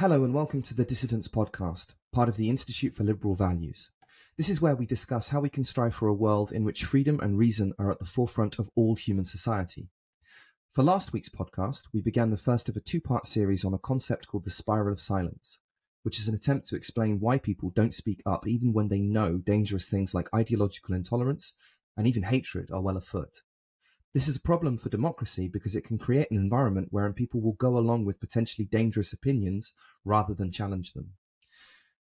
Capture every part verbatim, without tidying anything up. Hello and welcome to the Dissidents podcast, part of the Institute for Liberal Values. This is where we discuss how we can strive for a world in which freedom and reason are at the forefront of all human society. For last week's podcast, we began the first of a two-part series on a concept called the spiral of silence, which is an attempt to explain why people don't speak up even when they know dangerous things like ideological intolerance and even hatred are well afoot. This is a problem for democracy because it can create an environment wherein people will go along with potentially dangerous opinions rather than challenge them.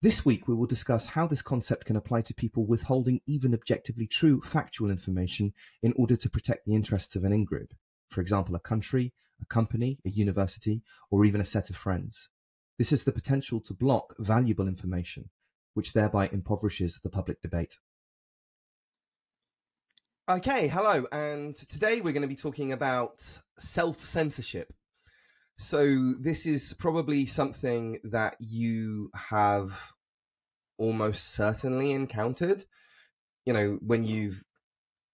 This week, we will discuss how this concept can apply to people withholding even objectively true factual information in order to protect the interests of an in-group, for example, a country, a company, a university, or even a set of friends. This is the potential to block valuable information, which thereby impoverishes the public debate. Okay, hello, and today we're going to be talking about self-censorship. So this is probably something that you have almost certainly encountered. You know, when you've,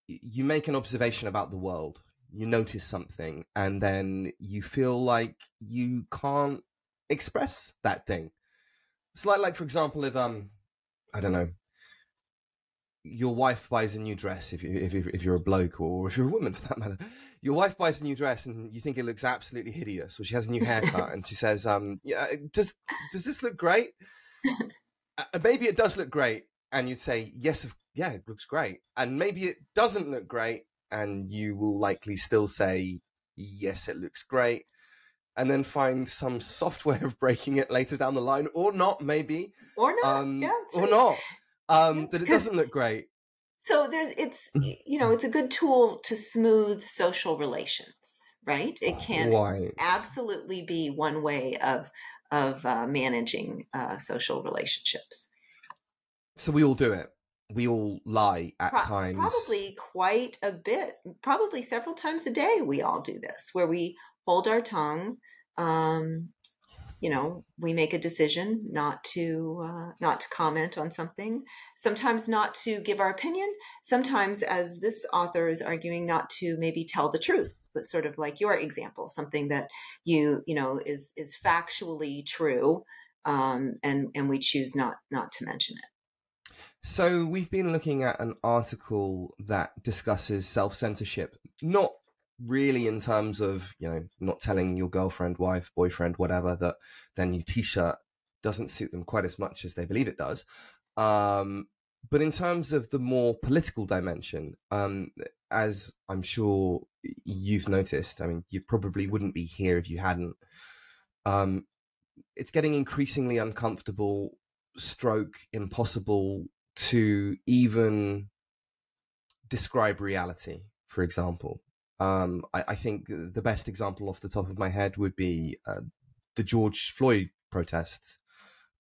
you make an observation about the world, you notice something, and then you feel like you can't express that thing. It's like, like for example, if, um, I don't know, your wife buys a new dress, if, you, if, if you're a bloke, or if you're a woman for that matter. Your wife buys a new dress and you think it looks absolutely hideous, or she has a new haircut and she says, um, yeah, does, does this look great? Uh, maybe it does look great. And you'd say, yes, yeah, it looks great. And maybe it doesn't look great. And you will likely still say, yes, it looks great. And then find some soft way of breaking it later down the line, or not, maybe. Or not, um, yeah, or right. not. Um, that it doesn't look great. So there's, it's, you know, it's a good tool to smooth social relations, right? It can right. absolutely be one way of, of uh, managing uh, social relationships. So we all do it. We all lie at Pro- times. Probably quite a bit, probably several times a day. We all do this where we hold our tongue. Um, You know, we make a decision not to uh, not to comment on something, sometimes not to give our opinion, sometimes, as this author is arguing, not to maybe tell the truth, but sort of like your example, something that you, you know, is is factually true, um, and, and we choose not, not to mention it. So we've been looking at an article that discusses self-censorship, not really in terms of, you know, not telling your girlfriend, wife, boyfriend, whatever, that their new t-shirt doesn't suit them quite as much as they believe it does. Um, but in terms of the more political dimension, um, as I'm sure you've noticed, I mean, you probably wouldn't be here if you hadn't. Um, it's getting increasingly uncomfortable, stroke impossible to even describe reality, for example. Um, I, I think the best example off the top of my head would be uh, the George Floyd protests,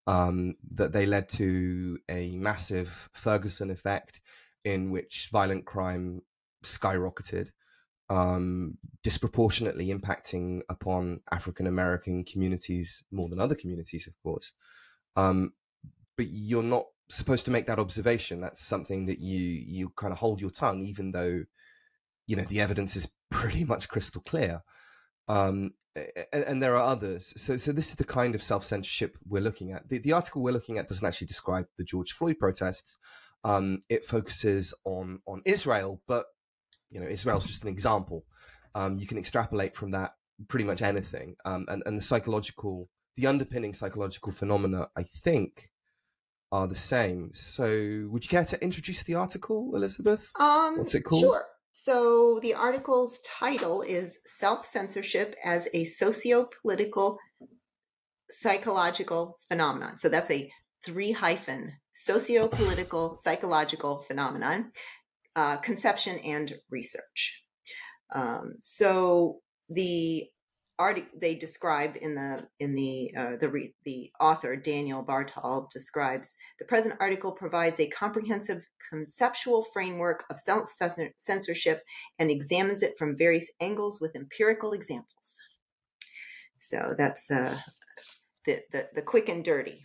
um, that they led to a massive Ferguson effect in which violent crime skyrocketed, um, disproportionately impacting upon African-American communities more than other communities, of course. Um, but you're not supposed to make that observation. That's something that you, you kind of hold your tongue, even though, you know, the evidence is pretty much crystal clear. Um, and, and there are others. So so this is the kind of self-censorship we're looking at. The, the article we're looking at doesn't actually describe the George Floyd protests. Um, it focuses on, on Israel, but, you know, Israel's just an example. Um, you can extrapolate from that pretty much anything. Um, and, and the psychological, the underpinning psychological phenomena, I think, are the same. So would you care to introduce the article, Elizabeth? Um, What's it called? Sure. So the article's title is Self-Censorship as a Socio-Political Psychological Phenomenon. So that's a three hyphen, Socio-Political Psychological Phenomenon, uh, Conception and Research. Um, so the article they describe in the, in the, uh, the, re- the author, Daniel Bar-Tal, describes the present article provides a comprehensive conceptual framework of self-censorship and examines it from various angles with empirical examples. So that's uh, the, the, the quick and dirty.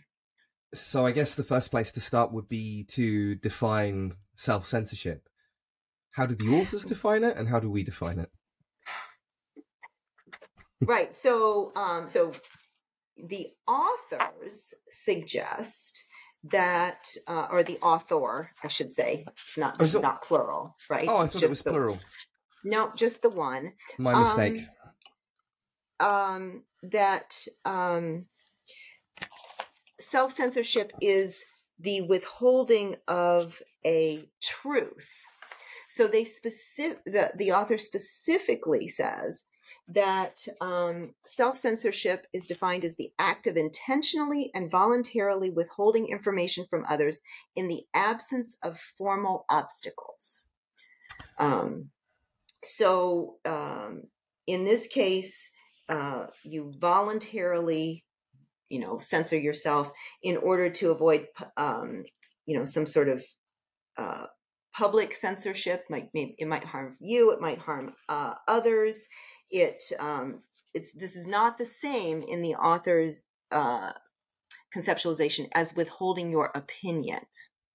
So I guess the first place to start would be to define self-censorship. How did the authors define it, and how do we define it? Right. So, um, so the authors suggest that, uh, or the author, I should say, it's not, oh, so, not plural, right? Oh, it's I thought just it was the, plural. No, just the one. My mistake. Um, um, that um, self-censorship is the withholding of a truth. So they specific the, the author specifically says that um, self-censorship is defined as the act of intentionally and voluntarily withholding information from others in the absence of formal obstacles. Um, so um, in this case, uh, you voluntarily, you know, censor yourself in order to avoid, um, you know, some sort of uh, public censorship. Might, it might harm you. It might harm uh, others. It um, it's this is not the same in the author's uh, conceptualization as withholding your opinion,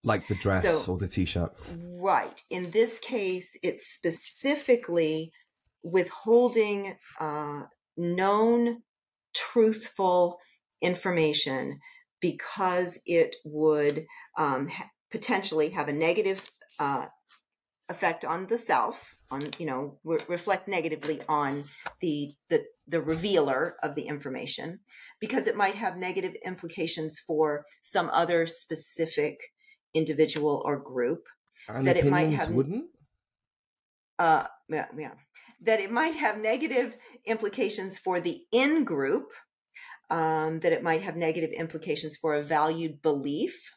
like the dress so, or the t-shirt. Right. In this case, it's specifically withholding uh, known, truthful information because it would um, ha- potentially have a negative uh, effect on the self. On, you know, re- reflect negatively on the, the the revealer of the information, because it might have negative implications for some other specific individual or group. And that it might have wouldn't. Uh, yeah, yeah, that it might have negative implications for the in group. Um, that it might have negative implications for a valued belief.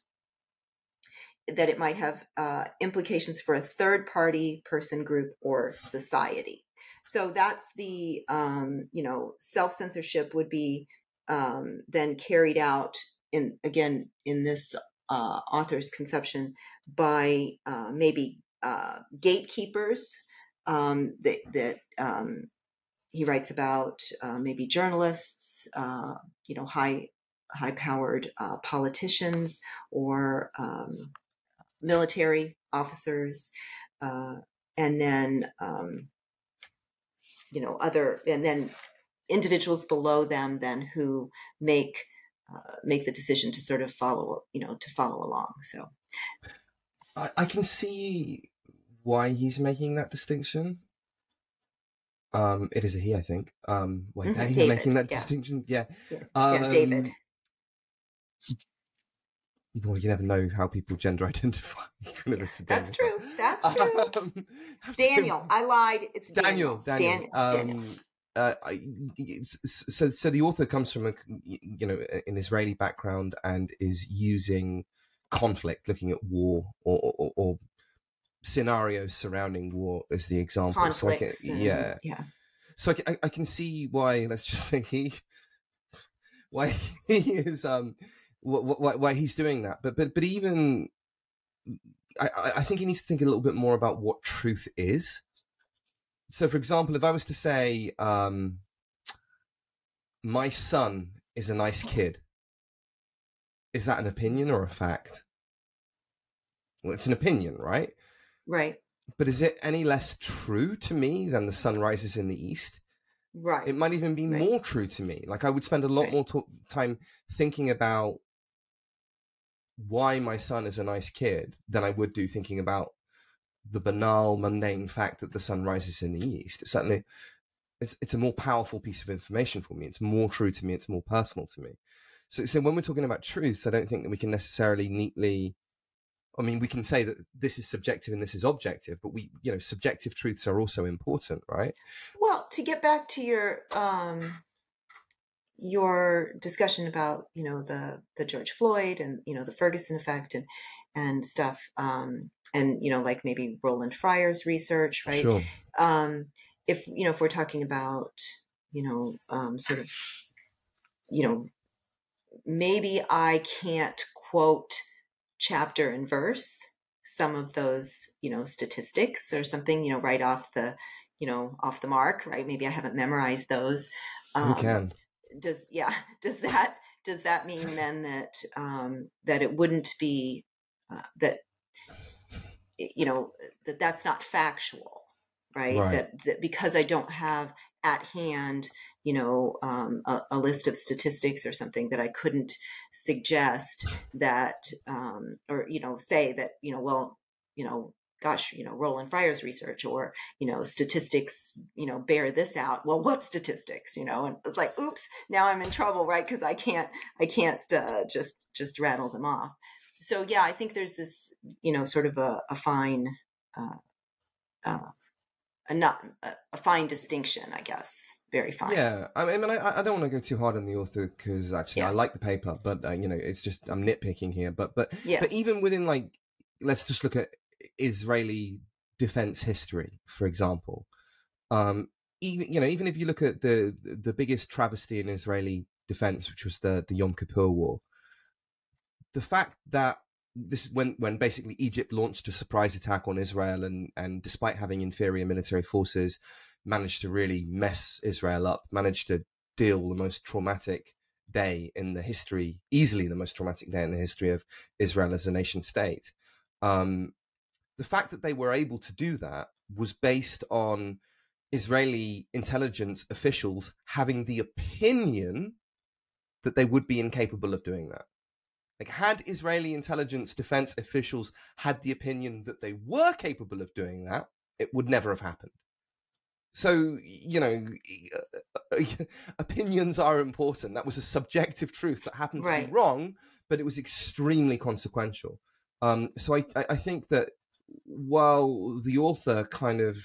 That it might have uh, implications for a third party, person, group, or society. So that's the, um, you know, self-censorship would be um, then carried out in, again, in this uh, author's conception by uh, maybe uh, gatekeepers um, that, that um, he writes about, uh, maybe journalists, uh, you know, high, high powered uh, politicians or, um, military officers, uh, and then, um, you know, other, and then individuals below them then who make, uh, make the decision to sort of follow, you know, to follow along. So I, I can see why he's making that distinction. Um, it is a he, I think. Um, why mm-hmm. he's making that yeah. distinction. Yeah. Yeah. Um, yeah, David. Well, you never know how people gender identify. Yeah, that's true. That's true. Um, Daniel, I lied. It's Daniel. Daniel. Daniel. Daniel. Um, uh, I, so, so the author comes from a, you know, an Israeli background and is using conflict, looking at war or, or, or scenarios surrounding war as the example. Conflicts. So I can, yeah. And, yeah. So I, I can see why. Let's just say he, why he is. Um, Why, why he's doing that, but but but even I, I think he needs to think a little bit more about what truth is. So, for example, if I was to say, um, "My son is a nice kid," is that an opinion or a fact? Well, it's an opinion, right? Right. But is it any less true to me than the sun rises in the east? Right. It might even be right. more true to me. Like I would spend a lot right. more t- time thinking about why my son is a nice kid than I would do thinking about the banal, mundane fact that the sun rises in the east. It's certainly, it's it's a more powerful piece of information for me. It's more true to me. It's more personal to me. So, so when we're talking about truths, I don't think that we can necessarily neatly, I mean, we can say that this is subjective and this is objective, but we, you know, subjective truths are also important, right? Well, to get back to your, um, your discussion about, you know, the, the George Floyd and, you know, the Ferguson effect and, and stuff. Um, and, you know, like maybe Roland Fryer's research, right? Sure. Um, if, you know, if we're talking about, you know, um, sort of, you know, maybe I can't quote chapter and verse, some of those, you know, statistics or something, you know, right off the, you know, off the mark, right? Maybe I haven't memorized those. Um, you can. Does, yeah. Does that, does that mean then that, um, that it wouldn't be, uh, that, you know, that that's not factual, right? Right. That, that because I don't have at hand, you know, um, a, a list of statistics or something, that I couldn't suggest that, um, or, you know, say that, you know, well, you know, gosh, you know, Roland Fryer's research or, you know, statistics, you know, bear this out. Well, what statistics, you know? And it's like, oops, now I'm in trouble, right? Because I can't, I can't uh, just, just rattle them off. So, yeah, I think there's this, you know, sort of a, a fine, uh, uh, a not a, a fine distinction, I guess. Very fine. Yeah, I mean, I, I don't want to go too hard on the author because actually yeah. I like the paper, but, uh, you know, it's just, I'm nitpicking here. But, but, yeah. but even within, like, let's just look at Israeli defense history, for example. Um, even you know, even if you look at the the biggest travesty in Israeli defense, which was the, the Yom Kippur War, the fact that this when when basically Egypt launched a surprise attack on Israel and and despite having inferior military forces, managed to really mess Israel up, managed to deal the most traumatic day in the history, easily the most traumatic day in the history of Israel as a nation state. Um, The fact that they were able to do that was based on Israeli intelligence officials having the opinion that they would be incapable of doing that. Like, had Israeli intelligence defense officials had the opinion that they were capable of doing that, it would never have happened. So, you know, opinions are important. That was a subjective truth that happened to right. be wrong, but it was extremely consequential. Um, so I, I think that while the author kind of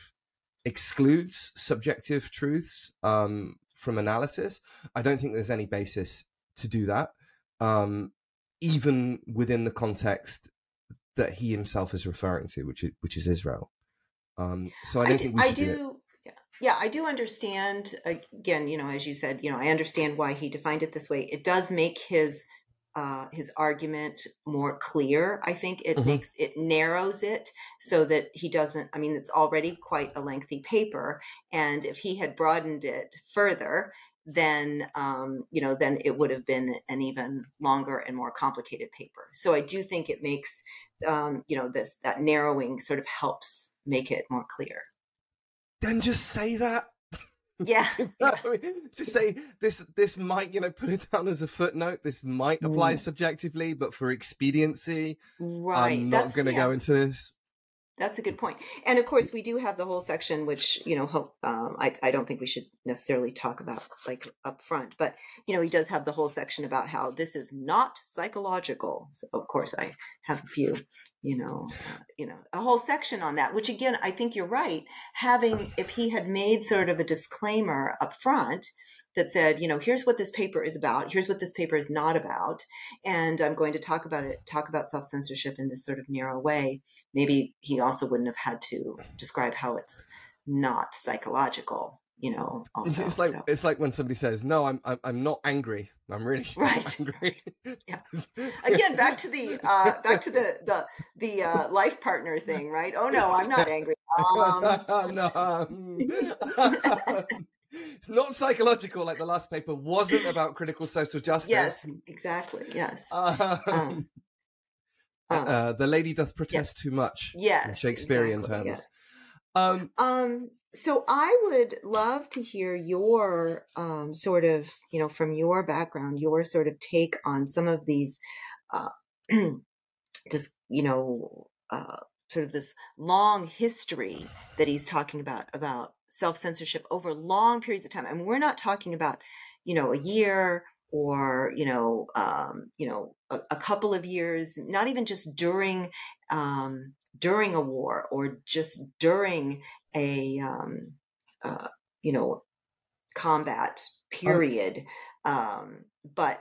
excludes subjective truths um, from analysis, I don't think there's any basis to do that, um, even within the context that he himself is referring to, which is, which is Israel. Um, so I don't I think do, we should I do, do it. Yeah, I do understand, again, you know, as you said, you know, I understand why he defined it this way. It does make his Uh, his argument more clear. I think it mm-hmm. makes it narrows it so that he doesn't, I mean, it's already quite a lengthy paper. And if he had broadened it further, then, um, you know, then it would have been an even longer and more complicated paper. So I do think it makes, um, you know, this, that narrowing sort of helps make it more clear. Then just say that. Yeah, yeah. I mean, just say this. This might, you know, put it down as a footnote. This might apply mm. subjectively, but for expediency, right. I'm not going to yeah. go into this. That's a good point. And of course, we do have the whole section, which you know, hope, um, I, I don't think we should necessarily talk about like up front. But you know, he does have the whole section about how this is not psychological. So of course, I have a few, you know, uh, you know, a whole section on that. Which again, I think you're right. Having if he had made sort of a disclaimer up front that said, you know, here's what this paper is about, here's what this paper is not about, and I'm going to talk about it, talk about self-censorship in this sort of narrow way. Maybe he also wouldn't have had to describe how it's not psychological, you know. Also, it's like so. It's like when somebody says, "No, I'm I'm, I'm not angry. I'm really right. not angry." Yeah. Again, back to the uh, back to the the the uh, life partner thing, right? Oh no, I'm not angry. Um... no. Um... It's not psychological, like the last paper wasn't about critical social justice. Yes, exactly. Yes. Um, um, uh, the lady doth protest yes. too much. Yes. In Shakespearean exactly, terms. Yes. Um, um, so I would love to hear your um, sort of, you know, from your background, your sort of take on some of these, uh, just, you know, uh, sort of this long history that he's talking about, about self-censorship over long periods of time. I mean, we're not talking about, you know, a year or, you know, um, you know, a, a couple of years, not even just during, um, during a war or just during a, um, uh, you know, combat period. Um, but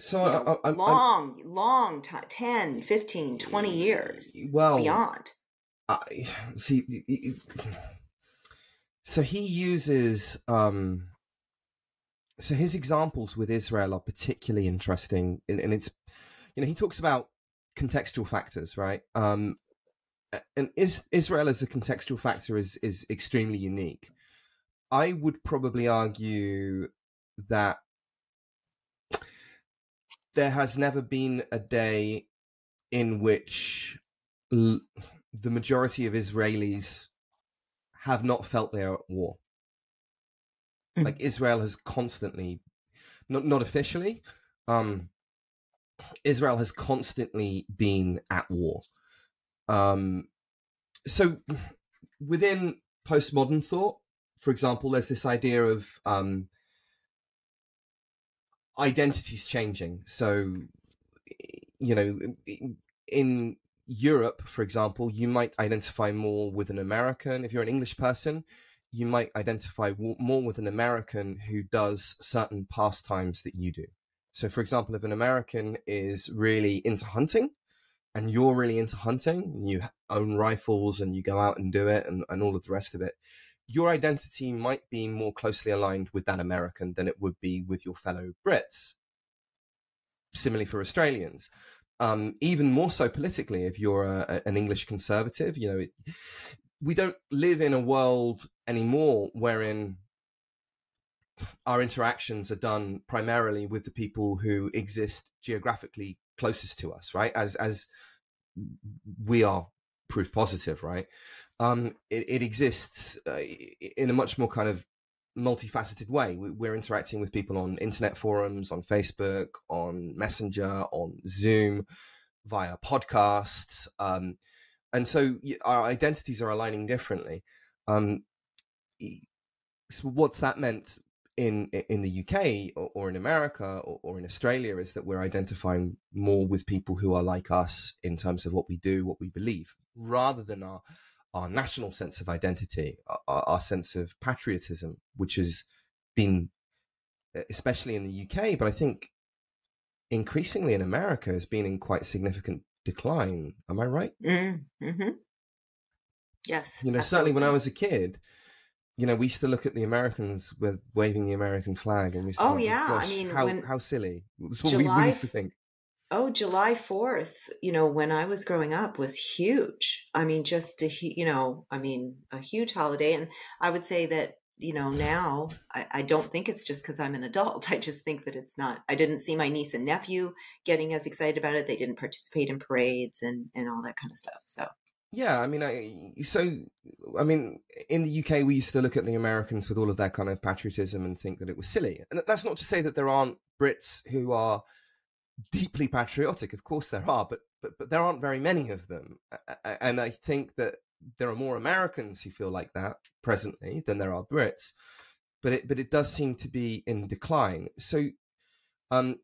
so you know, I, I, long, I, long time, ten, fifteen, twenty years well, beyond. I, see, it, it, So he uses, um, so his examples with Israel are particularly interesting. And, and it's, you know, he talks about contextual factors, right? Um, and is, Israel as a contextual factor is, is extremely unique. I would probably argue that there has never been a day in which l- the majority of Israelis have not felt they are at war. Mm. Like Israel has constantly, not not officially, um, Israel has constantly been at war. Um, so within postmodern thought, for example, there's this idea of um, identities changing. So, you know, in Europe, for example, you might identify more with an American. If you're an English person, you might identify w- more with an American who does certain pastimes that you do. So, for example, if an American is really into hunting and you're really into hunting, and you own rifles and you go out and do it and, and all of the rest of it, your identity might be more closely aligned with that American than it would be with your fellow Brits. Similarly for Australians, um, even more so politically, if you're a, an English conservative, you know, it, we don't live in a world anymore wherein our interactions are done primarily with the people who exist geographically closest to us, right? As, as we are proof positive, right? Um, it, it exists uh, in a much more kind of multifaceted way. We're interacting with people on internet forums, on Facebook, on Messenger, on Zoom, via podcasts. Um, and so our identities are aligning differently. Um, so what's that meant in in the U K or, or in America or, or in Australia is that we're identifying more with people who are like us in terms of what we do, what we believe, rather than our our national sense of identity, our, our sense of patriotism, which has been, especially in the U K, but I think increasingly in America, has been in quite significant decline. Am I right? Mm-hmm. Yes. You know, absolutely. Certainly when I was a kid, you know, we used to look at the Americans with waving the American flag, and we used to oh think, yeah, gosh, I mean, how when... how silly. That's what July... we used to think. Oh, July fourth, you know, when I was growing up was huge. I mean, just a, you know, I mean, a huge holiday. And I would say that, you know, now I, I don't think it's just because I'm an adult. I just think that it's not. I didn't see my niece and nephew getting as excited about it. They didn't participate in parades and, and all that kind of stuff. So, yeah, I mean, I, so, I mean, in the U K, we used to look at the Americans with all of that kind of patriotism and think that it was silly. And that's not to say that there aren't Brits who are deeply patriotic, of course there are, but, but but there aren't very many of them, and I think that there are more Americans who feel like that presently than there are Brits, but it but it does seem to be in decline. So, um,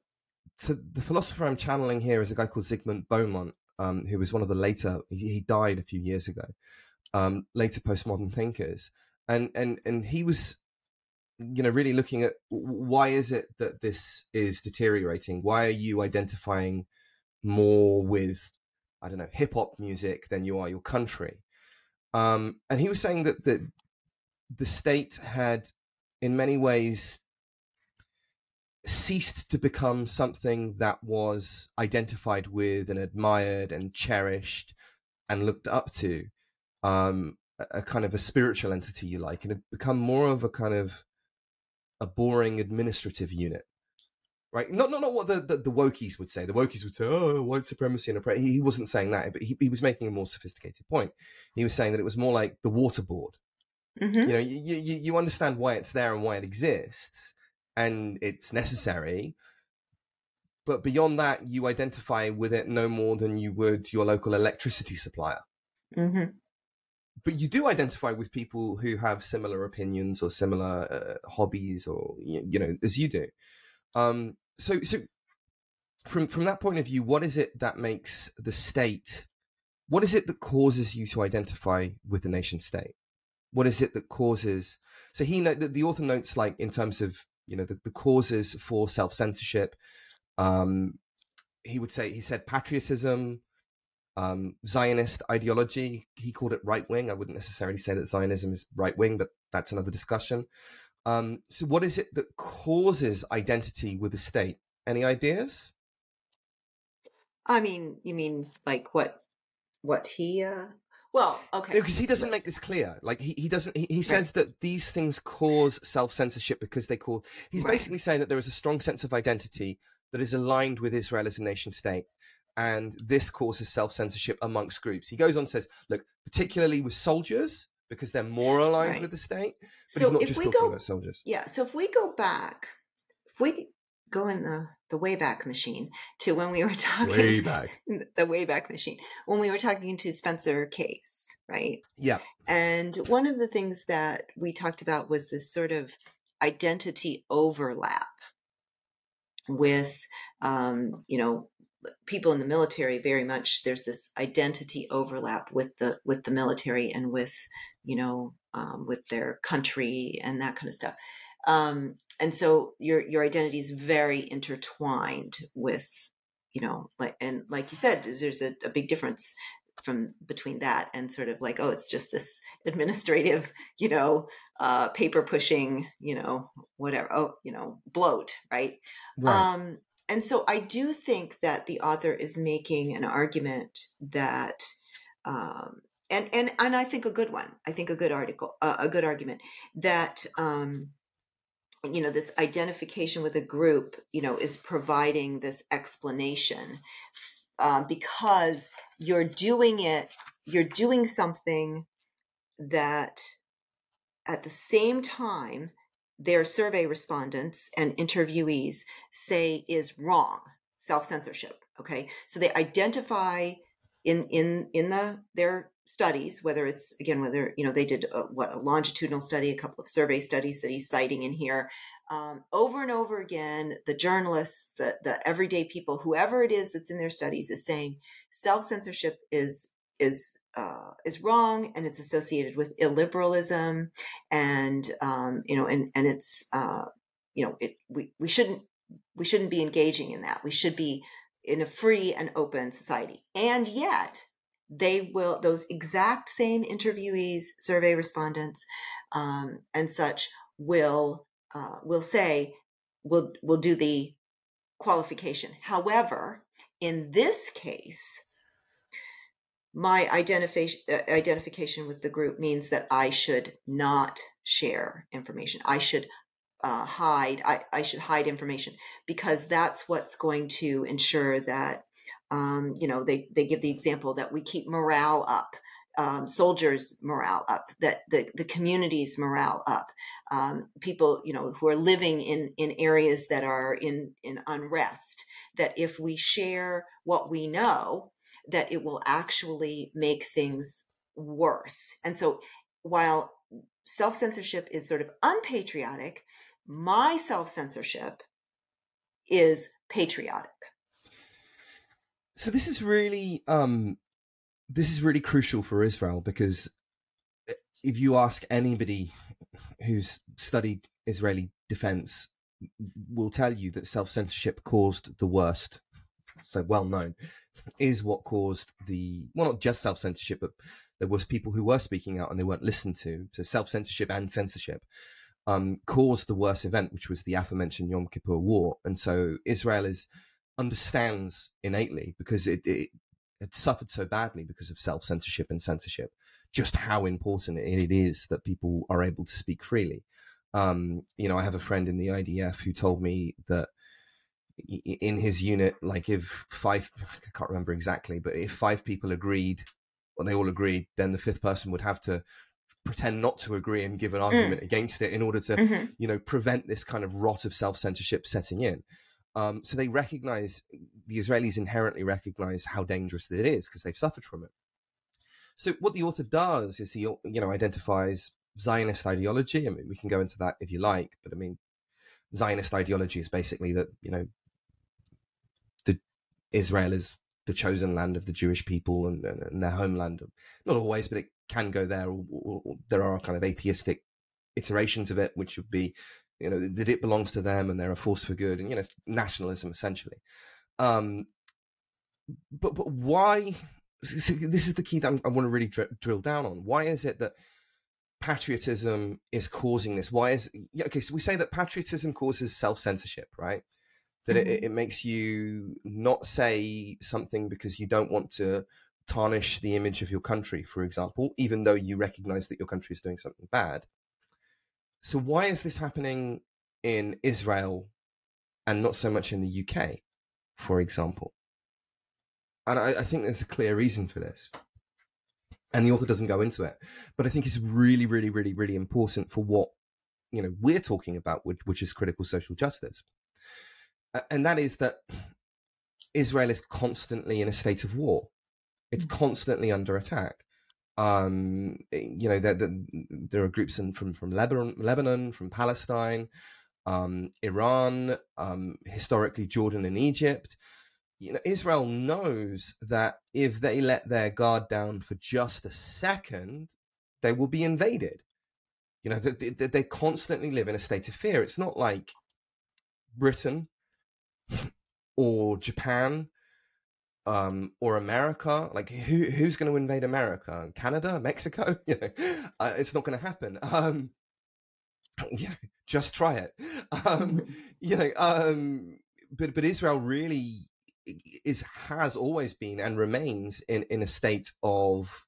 so the philosopher I'm channeling here is a guy called Zygmunt Bauman, um, who was one of the later. He died a few years ago. Um, later postmodern thinkers, and and and he was, you know, really looking at why is it that this is deteriorating? Why are you identifying more with, I don't know, hip hop music than you are your country? Um, and he was saying that the, the state had in many ways ceased to become something that was identified with and admired and cherished and looked up to, um, a, a kind of a spiritual entity, you like, and it had become more of a kind of a boring administrative unit, right? Not, not, not what the, the, the wokies would say. The wokies would say, oh, white supremacy and oppression. He wasn't saying that, but he, he was making a more sophisticated point. He was saying that it was more like the water board. Mm-hmm. You know, you, you, you understand why it's there and why it exists and it's necessary. But beyond that, you identify with it no more than you would your local electricity supplier. Mm-hmm. But you do identify with people who have similar opinions or similar uh, hobbies, or you, you know, as you do. Um, so, so from from that point of view, what is it that makes the state? What is it that causes you to identify with the nation state? What is it that causes? So he the, the author notes, like in terms of, you know, the, the causes for self-censorship. Um, he would say he said patriotism. Um, Zionist ideology, he called it right-wing. I wouldn't necessarily say that Zionism is right-wing, but that's another discussion. Um, so what is it that causes identity with the state? Any ideas? I mean, you mean like what what he... Uh... Well, okay. Because no, he doesn't make this clear. Like he, he doesn't, he, he says right. that these things cause self-censorship because they cause... He's right. basically saying that there is a strong sense of identity that is aligned with Israel as a nation state. And this causes self-censorship amongst groups. He goes on and says, look, particularly with soldiers, because they're more aligned right. with the state. But so he's not if just we talking go, about soldiers. Yeah. So if we go back, if we go in the, the Wayback Machine to when we were talking, way back. the Wayback Machine, when we were talking to Spencer Case, right? Yeah. And one of the things that we talked about was this sort of identity overlap with, um, you know, people in the military very much. There's this identity overlap with the with the military and with, you know, um, with their country and that kind of stuff. Um, and so your your identity is very intertwined with, you know, like and like you said, there's a, a big difference from between that and sort of like, oh, it's just this administrative, you know, uh, paper pushing, you know, whatever, oh, you know, bloat, right? Right. Um, And so I do think that the author is making an argument that, um, and and and I think a good one. I think a good article, uh, a good argument that, um, you know, this identification with a group, you know, is providing this explanation uh, because you're doing it, you're doing something that, at the same time, their survey respondents and interviewees say is wrong, self-censorship. Okay. So they identify in, in, in the, their studies, whether it's again, whether, you know, they did a, what a longitudinal study, a couple of survey studies that he's citing in here, um, over and over again, the journalists, the, the everyday people, whoever it is that's in their studies is saying self-censorship is, is, Uh, is wrong, and it's associated with illiberalism, and um, you know, and and it's uh, you know, it we we shouldn't we shouldn't be engaging in that. We should be in a free and open society. And yet, they will those exact same interviewees, survey respondents, um, and such will uh, will say will will do the qualification. However, in this case, my identification identification with the group means that I should not share information. I should uh, hide. I, I should hide information because that's what's going to ensure that, um, you know, they, they give the example that we keep morale up, um, soldiers' morale up, that the, the community's morale up, um, people, you know, who are living in, in areas that are in, in unrest, that if we share what we know, that it will actually make things worse. And so while self-censorship is sort of unpatriotic, my self-censorship is patriotic. So this is really, um, this is really crucial for Israel, because if you ask anybody who's studied Israeli defense, will tell you that self-censorship caused the worst. So well known. Is what caused the, well, not just self-censorship, but there was people who were speaking out and they weren't listened to. So self-censorship and censorship um, caused the worst event, which was the aforementioned Yom Kippur War. And so Israel is understands innately, because it, it, it suffered so badly because of self-censorship and censorship, just how important it is that people are able to speak freely. Um, you know, I have a friend in the I D F who told me that in his unit, like if five, I can't remember exactly, but if five people agreed, or they all agreed, then the fifth person would have to pretend not to agree and give an argument mm. against it in order to, mm-hmm. you know, prevent this kind of rot of self-censorship setting in. Um, so they recognize, the Israelis inherently recognize how dangerous it is because they've suffered from it. So what the author does is he, you know, identifies Zionist ideology. I mean, we can go into that if you like, but I mean, Zionist ideology is basically that, you know, Israel is the chosen land of the Jewish people and, and, and their homeland. Not always, but it can go there. Or, or, or there are kind of atheistic iterations of it, which would be, you know, that it belongs to them and they're a force for good. And, you know, it's nationalism, essentially. Um, but, but why? So this is the key that I'm, I want to really dr- drill down on. Why is it that patriotism is causing this? Why is yeah, OK, so we say that patriotism causes self-censorship, right? That it, it makes you not say something because you don't want to tarnish the image of your country, for example, even though you recognize that your country is doing something bad. So why is this happening in Israel and not so much in the U K, for example? And I, I think there's a clear reason for this. And the author doesn't go into it. But I think it's really, really, really, really important for what, you know, we're talking about, which, which is critical social justice. And that is that Israel is constantly in a state of war. It's constantly under attack. Um, you know, there, there are groups in, from, from Lebanon, Lebanon, from Palestine, um, Iran, um, historically Jordan and Egypt. You know, Israel knows that if they let their guard down for just a second, they will be invaded. You know, they, they, they constantly live in a state of fear. It's not like Britain or Japan um, or America. Like, who who's going to invade America? Canada? Mexico? You know, uh, it's not going to happen. Um, yeah, just try it. Um, you know, um, but but Israel really is has always been and remains in in a state of,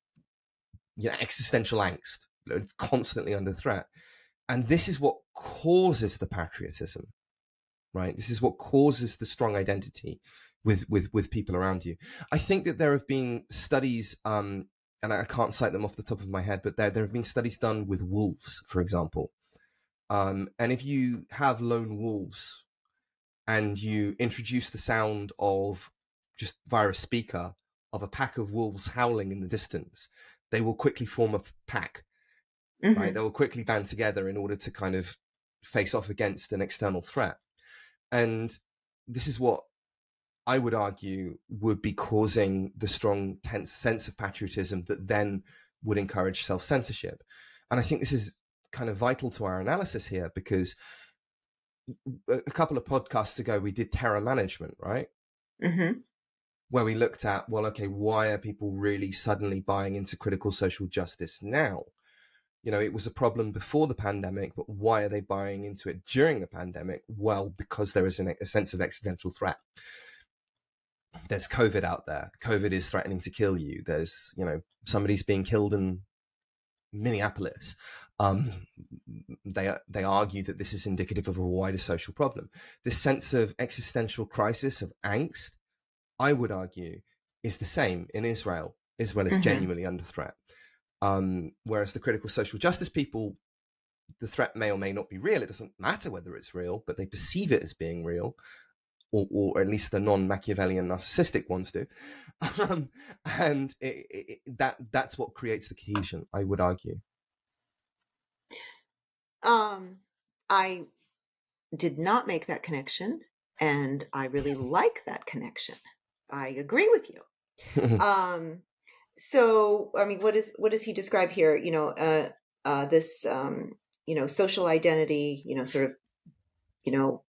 you know, existential angst. It's constantly under threat, and this is what causes the patriotism, right? This is what causes the strong identity with with with people around you. I think that there have been studies, um, and I can't cite them off the top of my head, but there there have been studies done with wolves, for example, um, and if you have lone wolves and you introduce the sound of, just via a speaker, of a pack of wolves howling in the distance, they will quickly form a pack. Mm-hmm. Right, they will quickly band together in order to kind of face off against an external threat. And this is what I would argue would be causing the strong tense sense of patriotism that then would encourage self-censorship. And I think this is kind of vital to our analysis here, because a couple of podcasts ago, we did terror management, right? Mm-hmm. Where we looked at, well, okay, why are people really suddenly buying into critical social justice now? You know, it was a problem before the pandemic, but why are they buying into it during the pandemic? Well, because there is an, a sense of existential threat. There's COVID out there. COVID is threatening to kill you. There's, you know, somebody's being killed in Minneapolis. Um, they they argue that this is indicative of a wider social problem. This sense of existential crisis, of angst, I would argue, is the same in Israel. Israel is mm-hmm. genuinely under threat. Um, whereas the critical social justice people, the threat may or may not be real. It doesn't matter whether it's real, but they perceive it as being real, or, or at least the non-Machiavellian narcissistic ones do. Um, and it, it, that that's what creates the cohesion, I would argue. Um, I did not make that connection, and I really like that connection. I agree with you. um, So, I mean, what is, what does he describe here? You know, uh, uh, this, um, you know, social identity, you know, sort of, you know,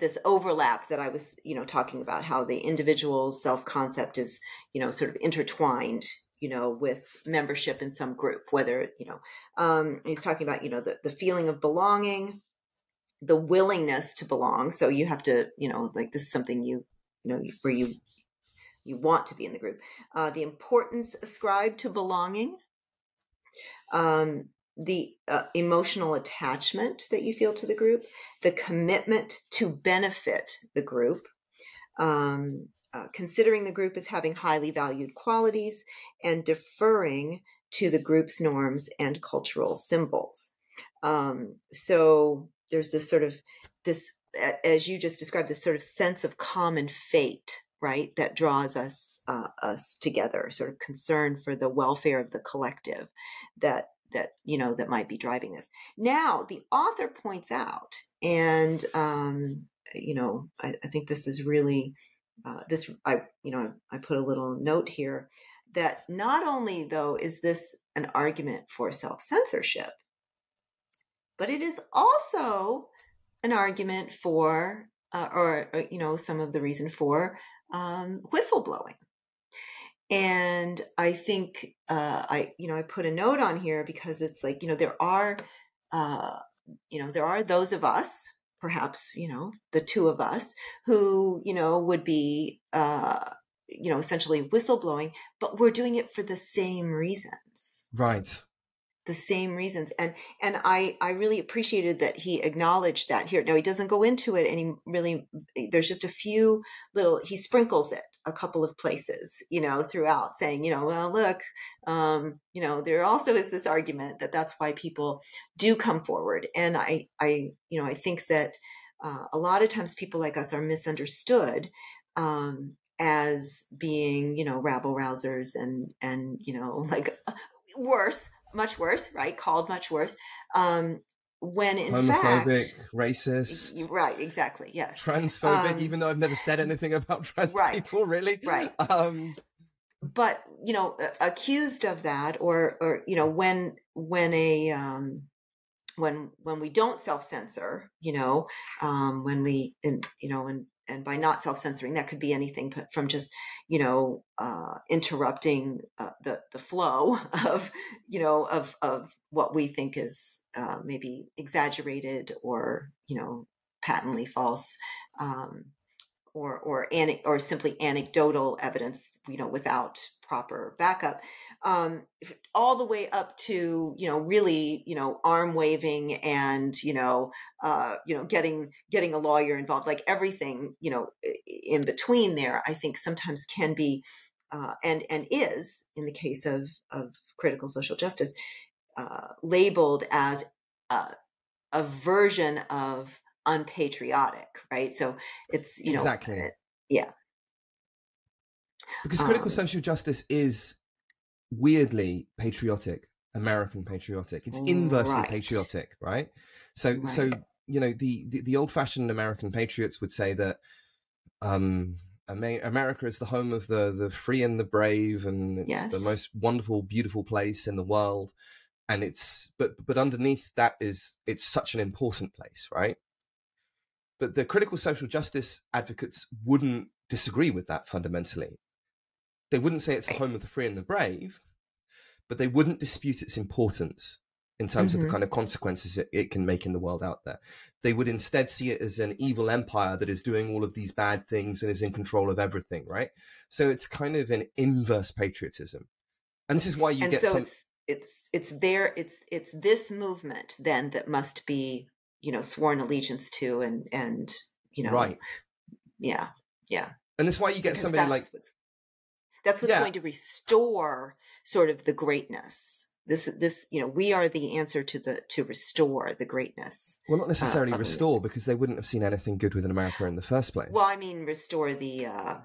this overlap that I was, you know, talking about, how the individual's self-concept is, you know, sort of intertwined, you know, with membership in some group, whether, you know, um, he's talking about, you know, the, the feeling of belonging, the willingness to belong. So you have to, you know, like, this is something you, you know, where you, you want to be in the group, uh, the importance ascribed to belonging, um, the uh, emotional attachment that you feel to the group, the commitment to benefit the group, um, uh, considering the group as having highly valued qualities, and deferring to the group's norms and cultural symbols. Um, so there's this sort of, this, as you just described, this sort of sense of common fate, right, that draws us uh, us together, sort of concern for the welfare of the collective that, that, you know, that might be driving this. Now, the author points out, and, um, you know, I, I think this is really, uh, this, I, you know, I put a little note here, that not only, though, is this an argument for self-censorship, but it is also an argument for, uh, or, or, you know, some of the reason for, Um, whistleblowing. And I think, uh, I, you know, I put a note on here because it's like, you know, there are, uh, you know, there are those of us, perhaps, you know, the two of us who, you know, would be, uh, you know, essentially whistleblowing, but we're doing it for the same reasons. Right. The same reasons. And, and I, I really appreciated that he acknowledged that here. Now, he doesn't go into it, and he really, there's just a few little, he sprinkles it, a couple of places, you know, throughout saying, you know, well, look, um, you know, there also is this argument that that's why people do come forward. And I, I, you know, I think that uh, a lot of times people like us are misunderstood um, as being, you know, rabble rousers and, and, you know, like worse, much worse, right? Called much worse. Um, When in homophobic, fact, racist, right? Exactly. Yes. Transphobic, um, even though I've never said anything about trans right, people, really. Right. Um, but you know, accused of that, or or you know, when when a um, when when we don't self-censor, you know, um, when we, and, you know, and and by not self-censoring, that could be anything from just, you know, uh, interrupting uh, the the flow of, you know, of of what we think is. Uh, maybe exaggerated or, you know, patently false, um, or or an- or simply anecdotal evidence, you know, without proper backup, um, all the way up to, you know, really, you know, arm waving and, you know, uh, you know, getting getting a lawyer involved, like everything, you know, in between there, I think sometimes can be uh, and and is in the case of of critical social justice. Uh, labeled as uh, a version of unpatriotic, right? So it's, you know, exactly, uh, yeah. Because critical um, social justice is weirdly patriotic, American patriotic. It's inversely right. patriotic, right? So, right. so you know, the, the the old-fashioned American patriots would say that um, America is the home of the the free and the brave, and it's yes. the most wonderful, beautiful place in the world. And it's, but, but underneath that is, it's such an important place, right? But the critical social justice advocates wouldn't disagree with that fundamentally. They wouldn't say it's the home of the free and the brave, but they wouldn't dispute its importance in terms mm-hmm. of the kind of consequences it, it can make in the world out there. They would instead see it as an evil empire that is doing all of these bad things and is in control of everything, right? So it's kind of an inverse patriotism. And this is why you and get... So some, It's it's there. It's it's this movement then that must be, you know, sworn allegiance to, and and you know, right, yeah, yeah. And that's why you get because somebody that's like what's, that's what's yeah. going to restore sort of the greatness. This this you know, we are the answer to the to restore the greatness. Well, not necessarily uh, restore, because they wouldn't have seen anything good within America in the first place. Well, I mean, restore the uh,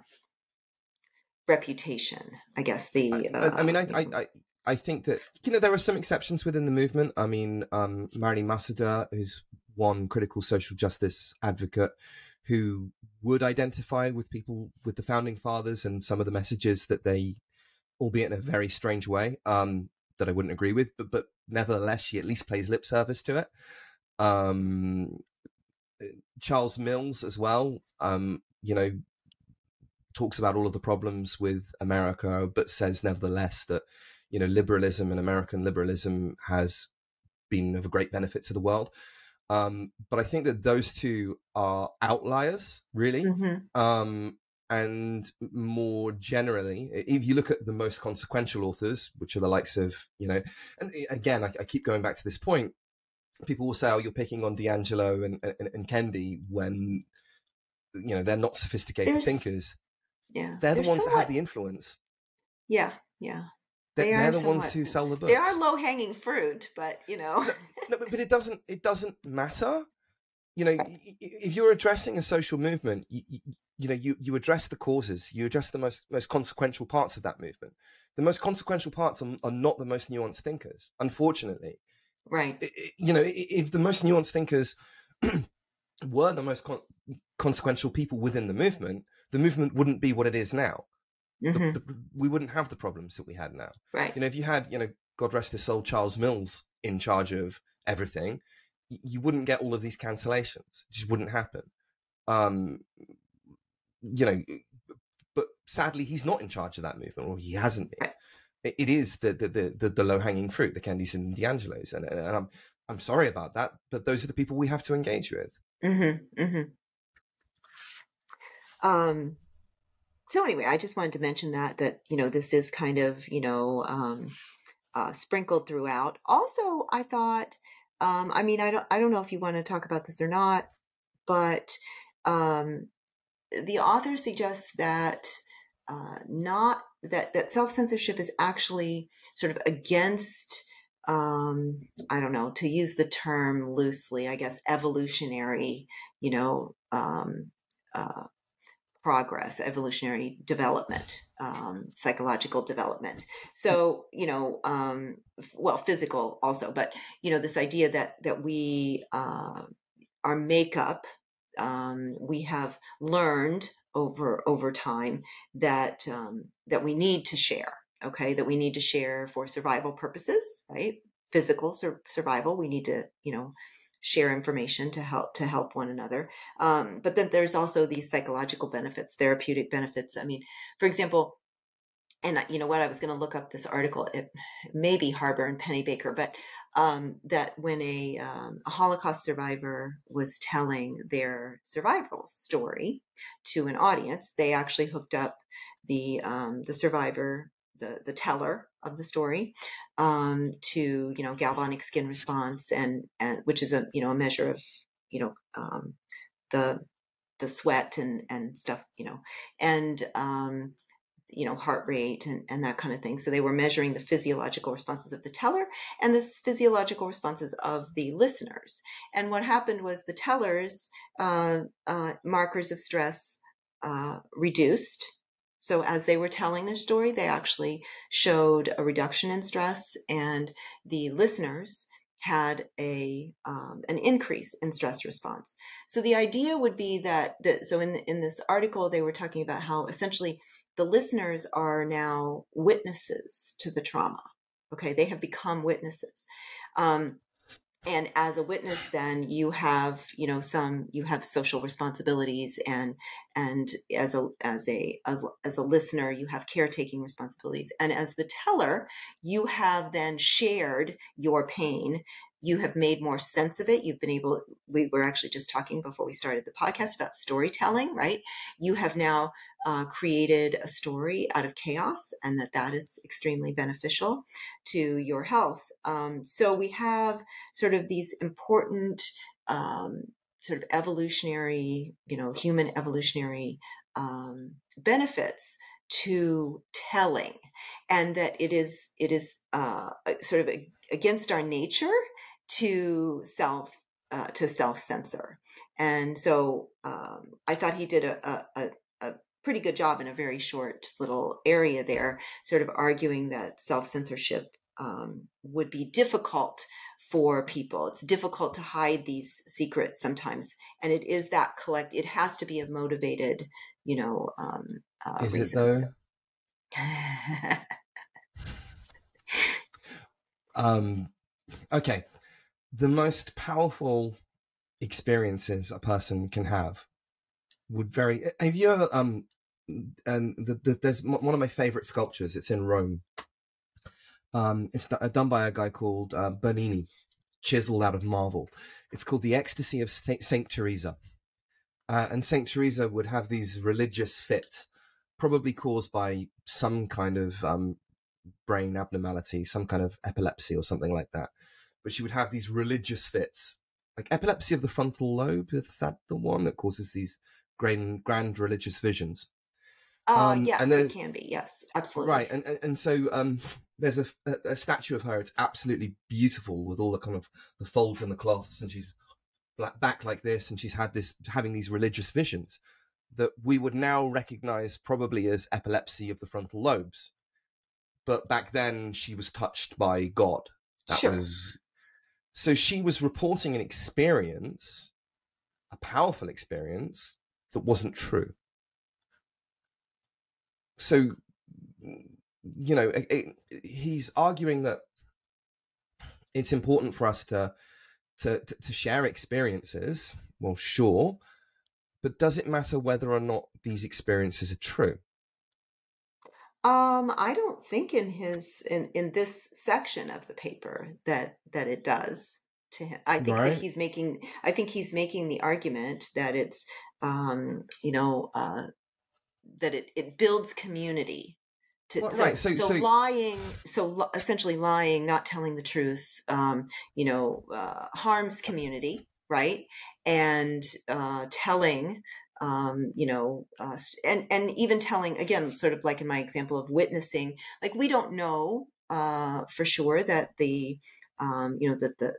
reputation, I guess. The I, uh, I mean, I. I, I I think that, you know, there are some exceptions within the movement. I mean, um, Marlene Massada is one critical social justice advocate who would identify with people, with the founding fathers and some of the messages that they, albeit in a very strange way, um, that I wouldn't agree with, but, but nevertheless, she at least plays lip service to it. Um, Charles Mills as well, um, you know, talks about all of the problems with America, but says nevertheless that, you know, liberalism and American liberalism has been of a great benefit to the world. Um, but I think that those two are outliers, really. Mm-hmm. Um, and more generally, if you look at the most consequential authors, which are the likes of, you know, and again, I, I keep going back to this point. People will say, oh, you're picking on D'Angelo and, and, and Kendi when, you know, they're not sophisticated There's, thinkers. Yeah. They're the There's ones somewhat... that have the influence. Yeah, yeah. They they're the somewhat, ones who sell the books. They are low-hanging fruit, but, you know. no, no, but, but it doesn't it doesn't matter. You know, right. if you're addressing a social movement, you, you, you know, you, you address the causes. You address the most, most consequential parts of that movement. The most consequential parts are, are not the most nuanced thinkers, unfortunately. Right. It, it, you know, if the most nuanced thinkers were the most con- consequential people within the movement, the movement wouldn't be what it is now. Mm-hmm. The, the, we wouldn't have the problems that we had now. Right. You know, if you had, you know, God rest his soul, Charles Mills in charge of everything, you, you wouldn't get all of these cancellations. It just wouldn't happen. Um, you know, but sadly, he's not in charge of that movement, or he hasn't been. Right. It, it is the the the, the, the low hanging fruit, the Kendys and D'Angelos, and, and I'm I'm sorry about that, but those are the people we have to engage with. Mm-hmm. Mm-hmm. Um. So anyway, I just wanted to mention that, that, you know, this is kind of, you know, um, uh, sprinkled throughout. Also, I thought, um, I mean, I don't, I don't know if you want to talk about this or not, but um, the author suggests that uh, not that, that self-censorship is actually sort of against, um, I don't know, to use the term loosely, I guess, evolutionary, you know, um, uh, progress, evolutionary development, um, psychological development. So, you know, um, well, physical also, but, you know, this idea that, that we, uh, our makeup, um, we have learned over, over time that, um, that we need to share, okay, that we need to share for survival purposes, right? Physical sur- survival, we need to, you know, share information to help to help one another. Um, but then there's also these psychological benefits, therapeutic benefits. I mean, for example, and you know what, I was going to look up this article, it may be Harbour and Penny Baker, but um, that when a, um, a Holocaust survivor was telling their survival story to an audience, they actually hooked up the um, the survivor, the, the teller of the story, um, to, you know, galvanic skin response and, and, which is a, you know, a measure of, you know, um, the, the sweat and, and stuff, you know, and, um, you know, heart rate and, and that kind of thing. So they were measuring the physiological responses of the teller and the physiological responses of the listeners. And what happened was the tellers, uh, uh, markers of stress, uh, reduced. So as they were telling their story, they actually showed a reduction in stress, and the listeners had a um, an increase in stress response. So the idea would be that, that so in in this article, they were talking about how essentially the listeners are now witnesses to the trauma. Okay, they have become witnesses. Um, And as a witness, then you have, you know, some, you have social responsibilities, and, and as a, as a, as, as a listener, you have caretaking responsibilities. And as the teller, you have then shared your pain. You have made more sense of it. You've been able, we were actually just talking before we started the podcast about storytelling, right? You have now uh, created a story out of chaos, and that that is extremely beneficial to your health. Um, so we have sort of these important um, sort of evolutionary, you know, human evolutionary um, benefits to telling, and that it is, it is uh, sort of a, against our nature to self uh, to self censor, and so um, I thought he did a, a a pretty good job in a very short little area there, sort of arguing that self censorship um, would be difficult for people. It's difficult to hide these secrets sometimes, and it is that collect. It has to be a motivated, you know. Um, uh, is reason. It though? um. Okay. The most powerful experiences a person can have would vary. Have you ever, um, and the, the, there's one of my favorite sculptures, it's in Rome. Um, it's done by a guy called uh, Bernini, chiseled out of marble. It's called The Ecstasy of Saint Teresa. Uh, and Saint Teresa would have these religious fits, probably caused by some kind of um, brain abnormality, some kind of epilepsy or something like that. But she would have these religious fits, like epilepsy of the frontal lobe. Is that the one that causes these grand, grand religious visions? Uh, um, yes, and it can be. Yes, absolutely. Right. And and, and so um, there's a, a statue of her. It's absolutely beautiful with all the kind of the folds and the cloths. And she's back like this. And she's had this, having these religious visions that we would now recognize probably as epilepsy of the frontal lobes. But back then she was touched by God. That sure. was... So she was reporting an experience, a powerful experience that wasn't true. So, you know, it, it, he's arguing that it's important for us to, to to to share experiences. Well, sure, but does it matter whether or not these experiences are true? Um, I don't think in his in, in this section of the paper that that it does to him. I think right. that he's making I think he's making the argument that it's um, you know uh, that it, it builds community. To, well, so, right. so, so, so lying, so li- essentially lying, not telling the truth, um, you know, uh, harms community, right? And uh, telling um, you know, uh, and, and even telling, again, sort of like in my example of witnessing, like we don't know uh, for sure that the, um, you know, that the,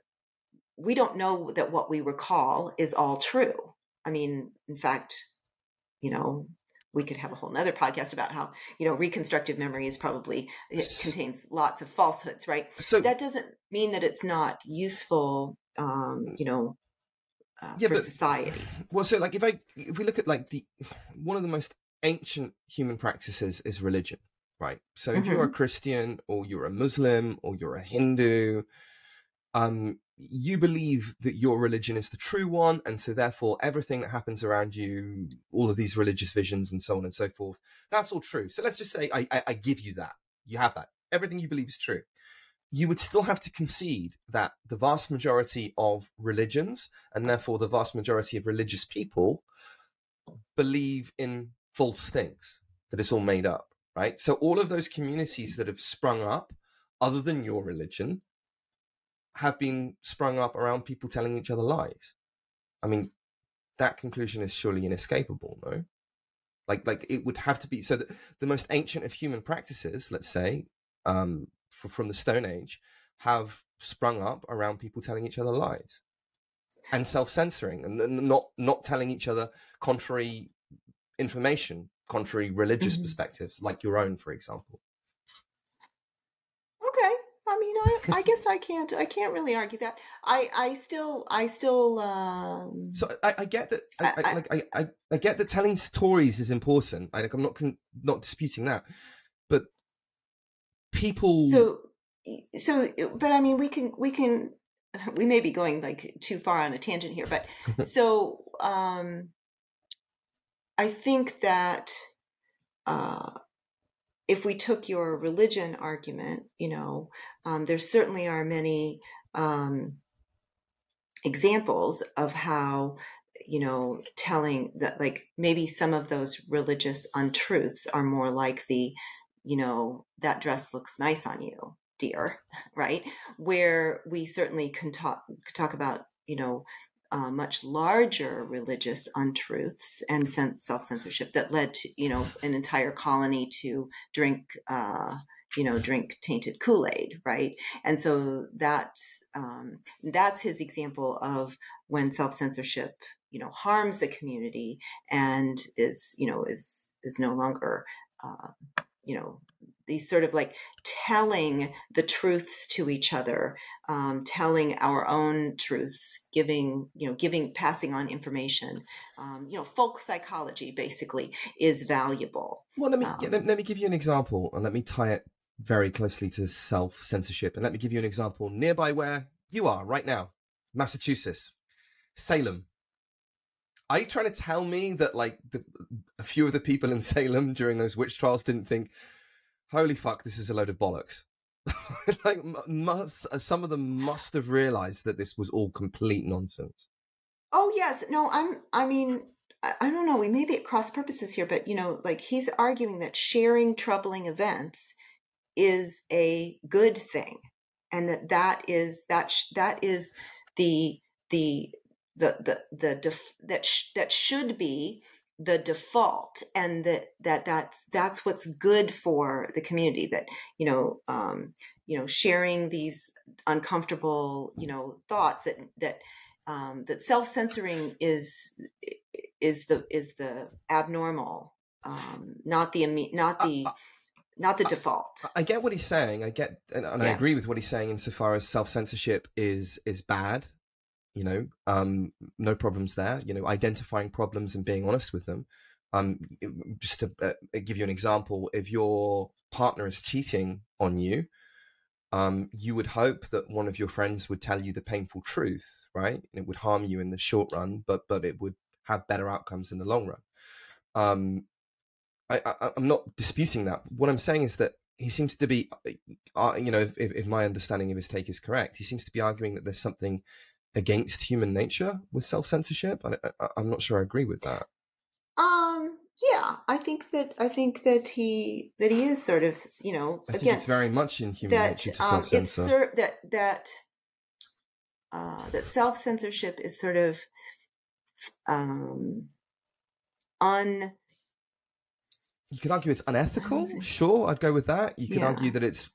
we don't know that what we recall is all true. I mean, in fact, you know, we could have a whole nother podcast about how, you know, reconstructive memory is probably, it contains lots of falsehoods, right? So that doesn't mean that it's not useful, um, you know, uh, yeah, for but, society. Well, so like if I, if we look at like the, one of the most ancient human practices is religion, right? So if mm-hmm. you're a Christian or you're a Muslim or you're a Hindu, um, you believe that your religion is the true one. And so therefore everything that happens around you, all of these religious visions and so on and so forth, that's all true. So let's just say, I, I, I give you that. You have that. Everything you believe is true. You would still have to concede that the vast majority of religions and therefore the vast majority of religious people believe in false things, that it's all made up, right? So all of those communities that have sprung up other than your religion have been sprung up around people telling each other lies. I mean, that conclusion is surely inescapable, no? Like, like it would have to be, so that the most ancient of human practices, let's say, um, for, from the Stone Age, have sprung up around people telling each other lies and self-censoring and not, not telling each other contrary information, contrary religious mm-hmm. perspectives, like your own, for example. I mean, I, I guess I can't. I can't really argue that. I, I still, I still. Um, so I, I get that. I, I, I, like, I, I, I get that telling stories is important. I, like, I'm not con- not disputing that, but people. So, so, but I mean, we can, we can, we may be going like too far on a tangent here, but so, um, I think that. Uh, If we took your religion argument, you know, um, there certainly are many um, examples of how, you know, telling that, like, maybe some of those religious untruths are more like the, you know, that dress looks nice on you, dear, right? Where we certainly can talk, talk about, you know, Uh, much larger religious untruths and sense, self-censorship that led to, you know, an entire colony to drink, uh, you know, drink tainted Kool-Aid, right? And so that's, um, that's his example of when self-censorship, you know, harms a community and is, you know, is, is no longer, uh, you know, these sort of like telling the truths to each other, um, telling our own truths, giving, you know, giving, passing on information, um, you know, folk psychology basically is valuable. Well, let me, um, yeah, let, let me give you an example and let me tie it very closely to self-censorship. And let me give you an example nearby where you are right now, Massachusetts, Salem. Are you trying to tell me that like the, a few of the people in Salem during those witch trials didn't think, holy fuck, this is a load of bollocks? Like, must, some of them must have realized that this was all complete nonsense. Oh yes, no, I'm. I mean, I, I don't know. We may be at cross purposes here, but you know, like he's arguing that sharing troubling events is a good thing, and that that is that sh- that is the the the the the def- that sh- that should be the default, and that, that that's, that's what's good for the community, that, you know, um, you know, sharing these uncomfortable, you know, thoughts that, that, um, that self-censoring is, is the, is the abnormal, um, not the, not the, I, I, not the I, default. I get what he's saying. I get, and, and yeah. I agree with what he's saying insofar as self-censorship is, is bad. You know, um, no problems there, you know, identifying problems and being honest with them. Um, just to uh, give you an example, if your partner is cheating on you, um, you would hope that one of your friends would tell you the painful truth, right? And it would harm you in the short run, but, but it would have better outcomes in the long run. Um, I, I, I'm not disputing that. What I'm saying is that he seems to be, uh, you know, if, if my understanding of his take is correct, he seems to be arguing that there's something against human nature with self-censorship. I, I, I'm not sure I agree with that. Um, yeah, I think that I think that he that he is sort of, you know, I again, think it's very much in human that, nature to um, self-censor. It's ser- that that uh, that self-censorship is sort of um, un... You could argue it's unethical. Sure, I'd go with that. You could yeah. argue that it's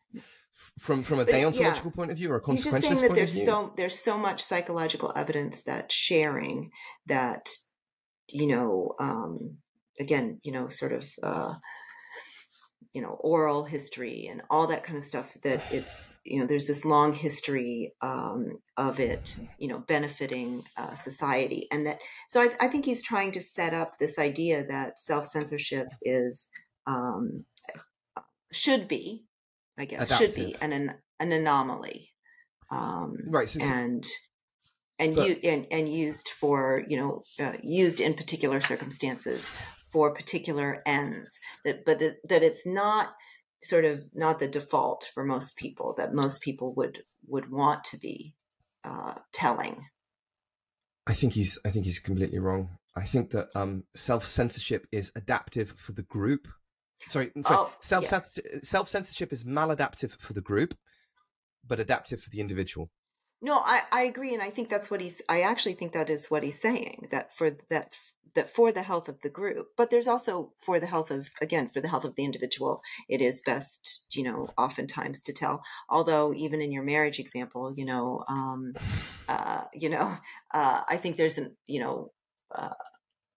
from from a deontological yeah. point of view or a consequentialist point of view. He's just saying that there's so, there's so much psychological evidence that sharing, that, you know, um, again, you know, sort of, uh, you know, oral history and all that kind of stuff, that it's, you know, there's this long history um, of it, you know, benefiting uh, society. And that, so I, I think he's trying to set up this idea that self-censorship is, um, should be, I guess, Adaptive. should be an, an, an anomaly. Um, right. So, so, and, and, but, you, and, and used for, you know, uh, used in particular circumstances for particular ends, that, but that, that it's not sort of not the default for most people, that most people would, would want to be uh, telling. I think he's, I think he's completely wrong. I think that um, self-censorship is adaptive for the group. Sorry, sorry. Oh, self yes. self-censorship is maladaptive for the group, but adaptive for the individual. No, I, I agree. And I think that's what he's, I actually think that is what he's saying, that for that, that for the health of the group, but there's also for the health of, again, for the health of the individual, it is best, you know, oftentimes to tell, although even in your marriage example, you know, um, uh, you know, uh, I think there's an, you know, uh,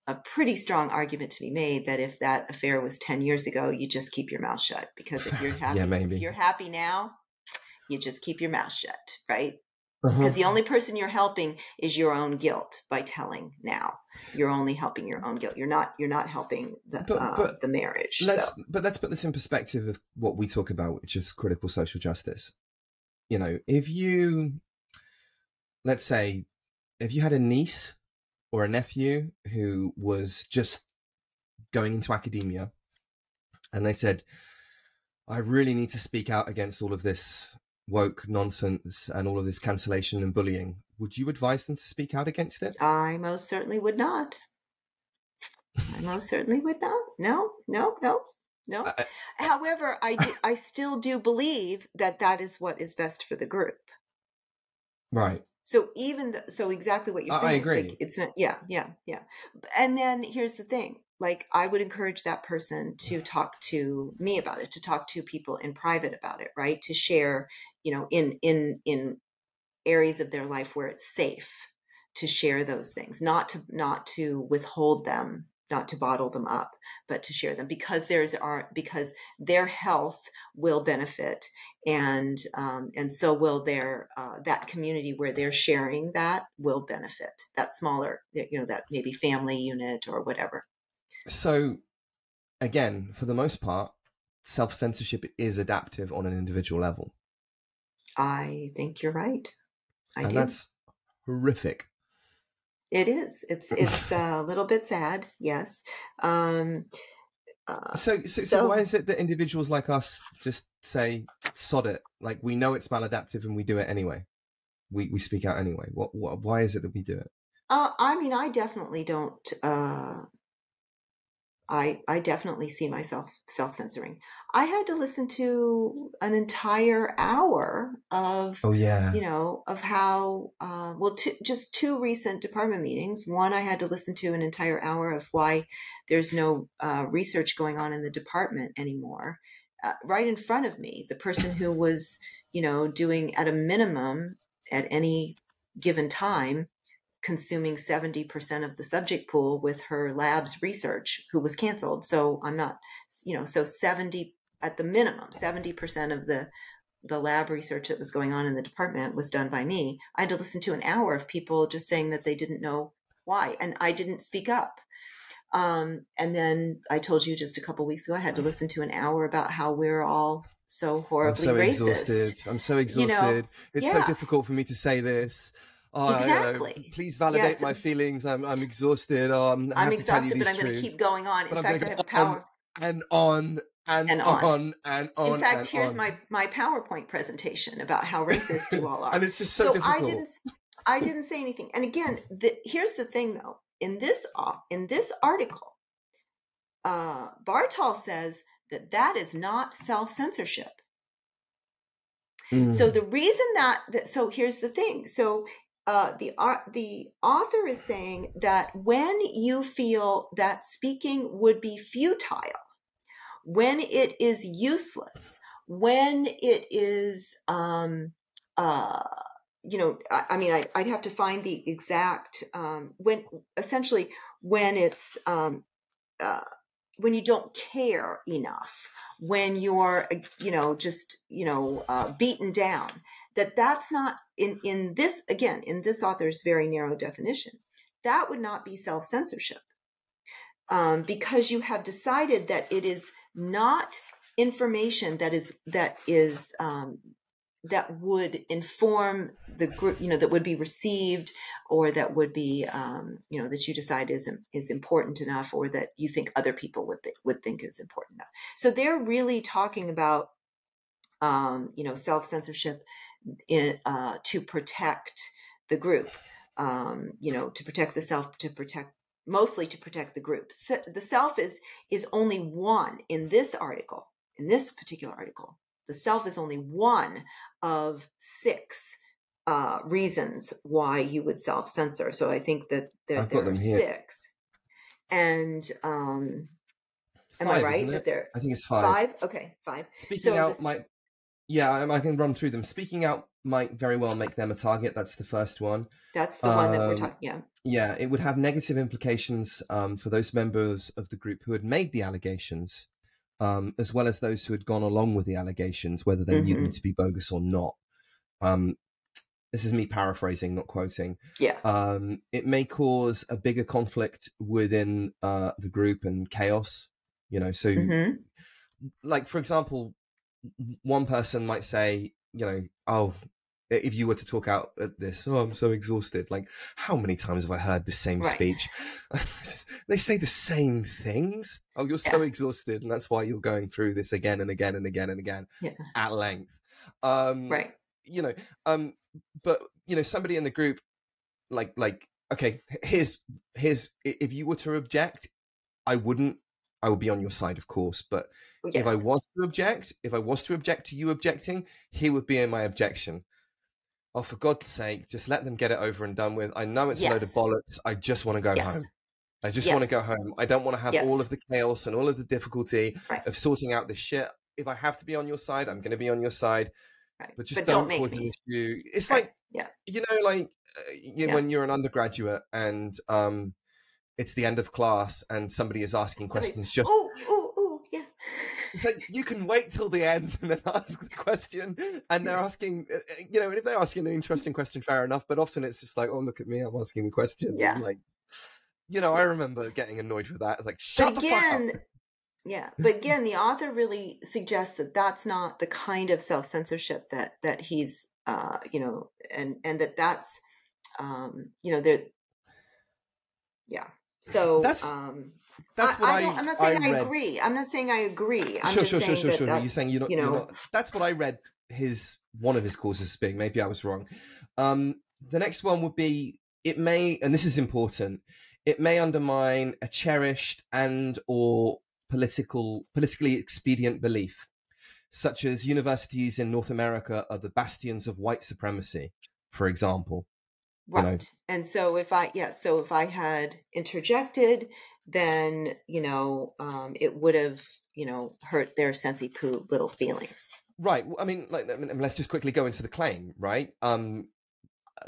a pretty strong argument to be made that if that affair was ten years ago, you just keep your mouth shut, because if you're happy, yeah, maybe. if you're happy now, you just keep your mouth shut. Right. Because the only person you're helping is your own guilt by telling now. You're only helping your own guilt. You're not. You're not helping the but, uh, but the marriage. Let's, so. But let's put this in perspective of what we talk about, which is critical social justice. You know, if you, let's say, if you had a niece or a nephew who was just going into academia, and they said, "I really need to speak out against all of this woke nonsense and all of this cancellation and bullying," would you advise them to speak out against it? I most certainly would not. I most certainly would not. No, no, no, no. Uh, However, I, do, I still do believe that that is what is best for the group. Right. So even, the, so exactly what you're saying. I agree. It's, like, it's not, yeah, yeah, yeah. And then here's the thing. Like, I would encourage that person to talk to me about it, to talk to people in private about it, right? To share, you know, in in in areas of their life where it's safe to share those things, not to not to withhold them, not to bottle them up, but to share them, because there's are because their health will benefit, and um, and so will their uh, that community where they're sharing that will benefit that smaller, you know, that maybe family unit or whatever. So again, for the most part, self-censorship is adaptive on an individual level. I think you're right. I and do. That's horrific. It is. It's it's a little bit sad, yes. Um, uh, so, so, so so why is it that individuals like us just say, sod it? Like, we know it's maladaptive and we do it anyway. We we speak out anyway. What, what why is it that we do it? Uh, I mean, I definitely don't... Uh... I, I definitely see myself self-censoring. I had to listen to an entire hour of, oh, yeah. you know, of how, uh, well, two, just two recent department meetings. One, I had to listen to an entire hour of why there's no uh, research going on in the department anymore. Uh, right in front of me, the person who was, you know, doing at a minimum at any given time, consuming seventy percent of the subject pool with her lab's research, who was canceled. So I'm not, you know, so seventy at the minimum, seventy percent of the, the lab research that was going on in the department was done by me. I had to listen to an hour of people just saying that they didn't know why, and I didn't speak up. Um, and then I told you just a couple of weeks ago, I had to listen to an hour about how we're all so horribly I'm so racist. Exhausted. I'm so exhausted. You know, it's yeah. so difficult for me to say this. Oh, exactly. I, you know, please validate yes. my feelings. I'm I'm exhausted. Oh, I'm, I I'm have exhausted, to tell you but I'm going to keep going on. In but fact, I have a power and on and, and on. on and on. In fact, and here's on. my my PowerPoint presentation about how racist you all are. And it's just so, so difficult. I didn't I didn't say anything. And again, the, here's the thing though. In this in this article, uh, Bar-Tal says that that is not self-censorship. Mm. So the reason that, that so here's the thing. So uh, the, uh, the author is saying that when you feel that speaking would be futile, when it is useless, when it is, um, uh, you know, I, I mean, I, I'd have to find the exact, um, when essentially when it's, um, uh, when you don't care enough, when you're, you know, just, you know, uh, beaten down, that that's not in, in this, again, in this author's very narrow definition, that would not be self-censorship, um, because you have decided that it is not information that is, that is, um, that would inform the group, you know, that would be received, or that would be, um, you know, that you decide is is important enough, or that you think other people would th- would think is important enough. So they're really talking about, um, you know, self-censorship in, uh, to protect the group, um, you know, to protect the self, to protect, mostly to protect the group. So the self is is only one in this article, in this particular article. The self is only one of six uh, reasons why you would self-censor. So I think that there, there are six. And um, am five, I right? That there, I think it's five. Five? Okay, five. Speaking so out the... might... Yeah, I can run through them. Speaking out might very well make them a target. That's the first one. That's the um, one that we're talking, yeah. Yeah, it would have negative implications um, for those members of the group who had made the allegations, Um, as well as those who had gone along with the allegations, whether they mm-hmm. knew them to be bogus or not. Um, this is me paraphrasing, not quoting. Yeah. Um, it may cause a bigger conflict within uh, the group and chaos, you know. So, mm-hmm. like, for example, one person might say, you know, oh, if you were to talk out at this, oh, I'm so exhausted. Like, how many times have I heard the same right. speech? They say the same things. Oh, you're yeah. so exhausted. And that's why you're going through this again and again and again and again yeah. at length. Um, right. You know, um, but, you know, somebody in the group, like, like, okay, here's, here's, if you were to object, I wouldn't, I would be on your side, of course, but yes. if I was to object, if I was to object to you objecting, here would be in my objection. Oh, for God's sake, just let them get it over and done with. I know it's yes. a load of bollocks. I just want to go yes. home. I just yes. want to go home. I don't want to have yes. all of the chaos and all of the difficulty right. of sorting out this shit. If I have to be on your side, I'm going to be on your side. Right. But just but don't, don't cause an issue. It's right. like, yeah. you know, like uh, you, yeah. when you're an undergraduate and um, it's the end of class and somebody is asking somebody, questions. Just ooh, ooh, ooh, yeah. It's like, you can wait till the end and then ask the question. And they're asking, you know, if they're asking an interesting question, fair enough. But often it's just like, oh, look at me, I'm asking the question. Yeah. And like, you know, I remember getting annoyed with that. It's like, shut but again, the fuck up. Yeah. But again, the author really suggests that that's not the kind of self-censorship that, that he's, uh, you know, and, and that that's, um, you know, there. Yeah. So that's, um, that's what I, I, don't, I I'm not saying I, I agree. I'm not saying I agree. I'm sure, just sure, saying sure, sure, sure. You're saying you're not, you know, you're not, that's what I read his, one of his courses as being. Maybe I was wrong. Um, the next one would be, it may, and this is important, it may undermine a cherished and or political, politically expedient belief, such as universities in North America are the bastions of white supremacy, for example. Right. You know. And so if I, yeah, so if I had interjected, then, you know, um, it would have, you know, hurt their sensey poo little feelings. Right. Well, I mean, like, I mean, let's just quickly go into the claim, right? Um,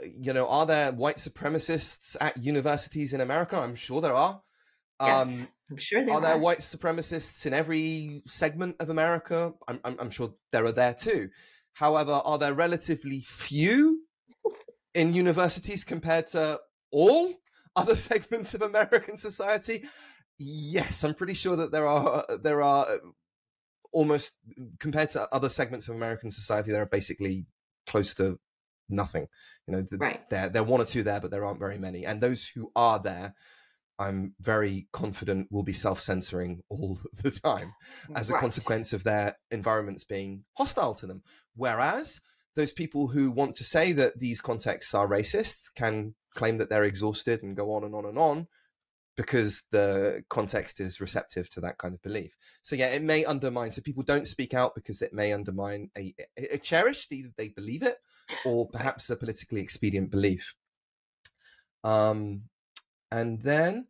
you know, are there white supremacists at universities in America? I'm sure there are. Um, yes, I'm sure there are. Are there white supremacists in every segment of America? I'm, I'm, I'm sure there are there too. However, are there relatively few in universities compared to all other segments of American society? Yes, I'm pretty sure that there are, there are almost, compared to other segments of American society, there are basically close to nothing. You know, the, right. there, there are one or two there, but there aren't very many. And those who are there, I'm very confident will be self-censoring all the time as right. a consequence of their environments being hostile to them. Whereas those people who want to say that these contexts are racist can claim that they're exhausted and go on and on and on because the context is receptive to that kind of belief. So yeah, it may undermine. So people don't speak out because it may undermine a, a cherished, either they believe it or perhaps a politically expedient belief. Um, and then,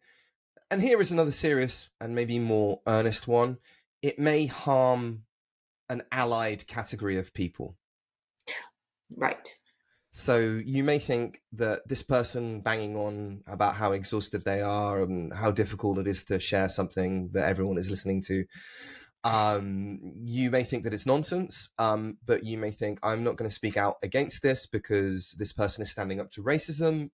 and here is another serious and maybe more earnest one. It may harm an allied category of people. Right. So you may think that this person banging on about how exhausted they are and how difficult it is to share something that everyone is listening to, um, you may think that it's nonsense, um, but you may think, I'm not going to speak out against this because this person is standing up to racism.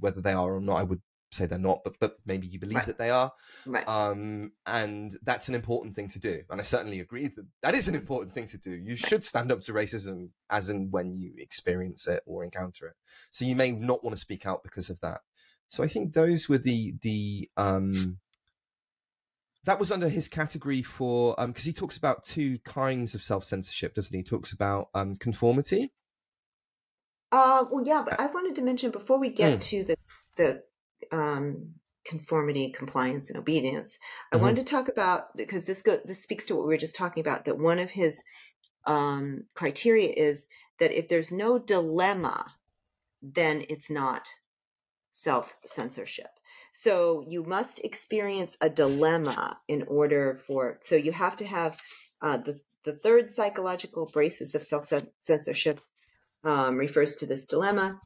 Whether they are or not, I would say they're not, but, but maybe you believe right. that they are. Right. Um, and that's an important thing to do. And I certainly agree that that is an important thing to do. You should stand up to racism as and when you experience it or encounter it. So you may not want to speak out because of that. So I think those were the, the um, that was under his category for, um, because he talks about two kinds of self-censorship, doesn't he? He talks about um, conformity. Uh, well, yeah, but I wanted to mention before we get mm. to the, the, um, conformity, compliance, and obedience, I mm-hmm. wanted to talk about, because this go, this speaks to what we were just talking about, that one of his um, criteria is that if there's no dilemma, then it's not self-censorship. So you must experience a dilemma in order for, so you have to have uh, the, the third psychological basis of self-censorship um, refers to this dilemma.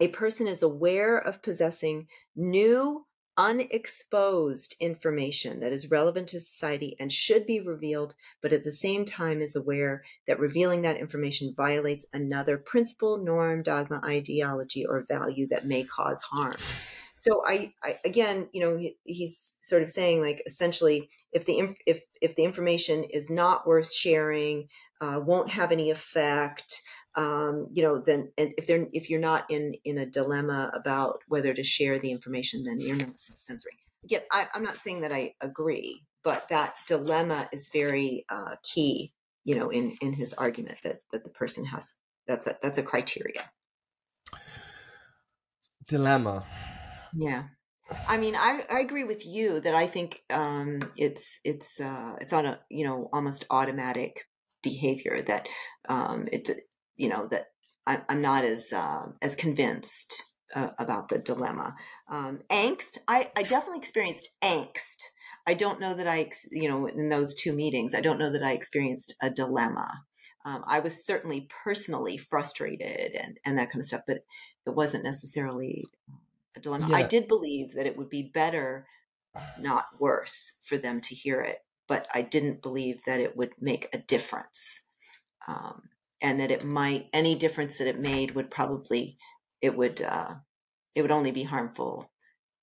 A person is aware of possessing new, unexposed information that is relevant to society and should be revealed, but at the same time is aware that revealing that information violates another principle, norm, dogma, ideology, or value that may cause harm. So I, I again, you know, he, he's sort of saying, like, essentially, if the if if the information is not worth sharing, uh, won't have any effect. Um, you know, then if they're if you're not in in a dilemma about whether to share the information, then you're not self-censoring. Again, I, I'm not saying that I agree, but that dilemma is very uh, key, you know, in, in his argument that that the person has. That's a that's a criteria. Dilemma. Yeah, I mean, I, I agree with you that I think um, it's it's uh, it's on a you know almost automatic behavior that um, it. you know, that I, I'm not as, uh, as convinced uh, about the dilemma. Um, angst. I, I definitely experienced angst. I don't know that I, ex- you know, in those two meetings, I don't know that I experienced a dilemma. Um, I was certainly personally frustrated and, and that kind of stuff, but it wasn't necessarily a dilemma. Yeah. I did believe that it would be better, not worse, for them to hear it, but I didn't believe that it would make a difference. Um, And that it might, any difference that it made would probably, it would, uh, it would only be harmful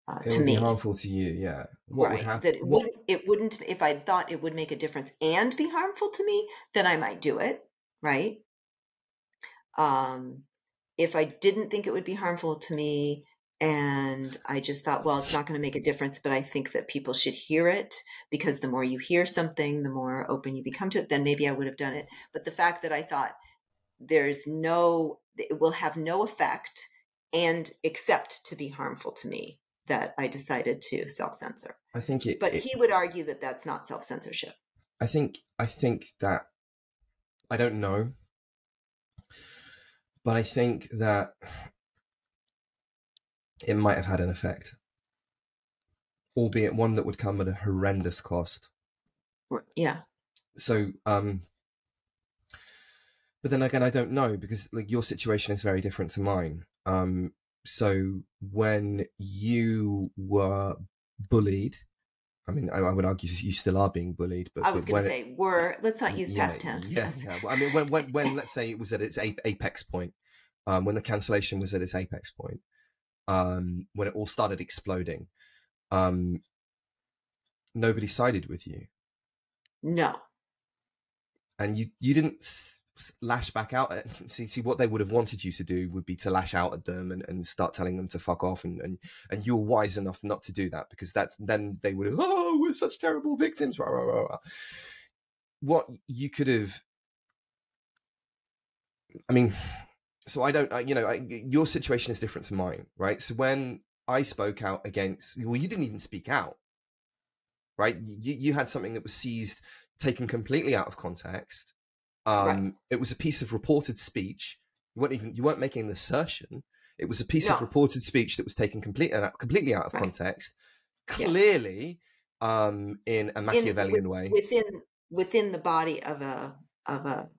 uh, to me. It would be harmful to you, yeah. What right. would happen? That it, what... wouldn't, it wouldn't, if I thought it would make a difference and be harmful to me, then I might do it, right? Um, if I didn't think it would be harmful to me and I just thought, well, it's not going to make a difference, but I think that people should hear it because the more you hear something, the more open you become to it, then maybe I would have done it. But the fact that I thought, there's no, it will have no effect and except to be harmful to me, that I decided to self-censor. I think it, but it, he would argue that that's not self-censorship. I think, I think that, I don't know, but I think that it might have had an effect, albeit one that would come at a horrendous cost. Yeah. So, um, but then again, I don't know, because like your situation is very different to mine. Um, so when you were bullied, I mean, I, I would argue you still are being bullied. But I was going to say it, were. Let's not use yeah, past tense. Yeah, yes. yeah. Well, I mean, when when when let's say it was at its apex point, um, when the cancellation was at its apex point, um, when it all started exploding, um, nobody sided with you. No. And you you didn't. S- lash back out at, see see what they would have wanted you to do would be to lash out at them and, and start telling them to fuck off, and, and and you're wise enough not to do that, because that's then they would have, oh, we're such terrible victims, rah, rah, rah. What you could have, I mean, so I don't I, you know I, your situation is different to mine, right? So when I spoke out against, well, you didn't even speak out, right? You you had something that was seized, taken completely out of context. Um, right. It was a piece of reported speech. You weren't even, you weren't making an assertion. It was a piece yeah. of reported speech that was taken complete, uh, completely out of right. context, clearly yes. um, in a Machiavellian in, with, way. Within within the body of a of a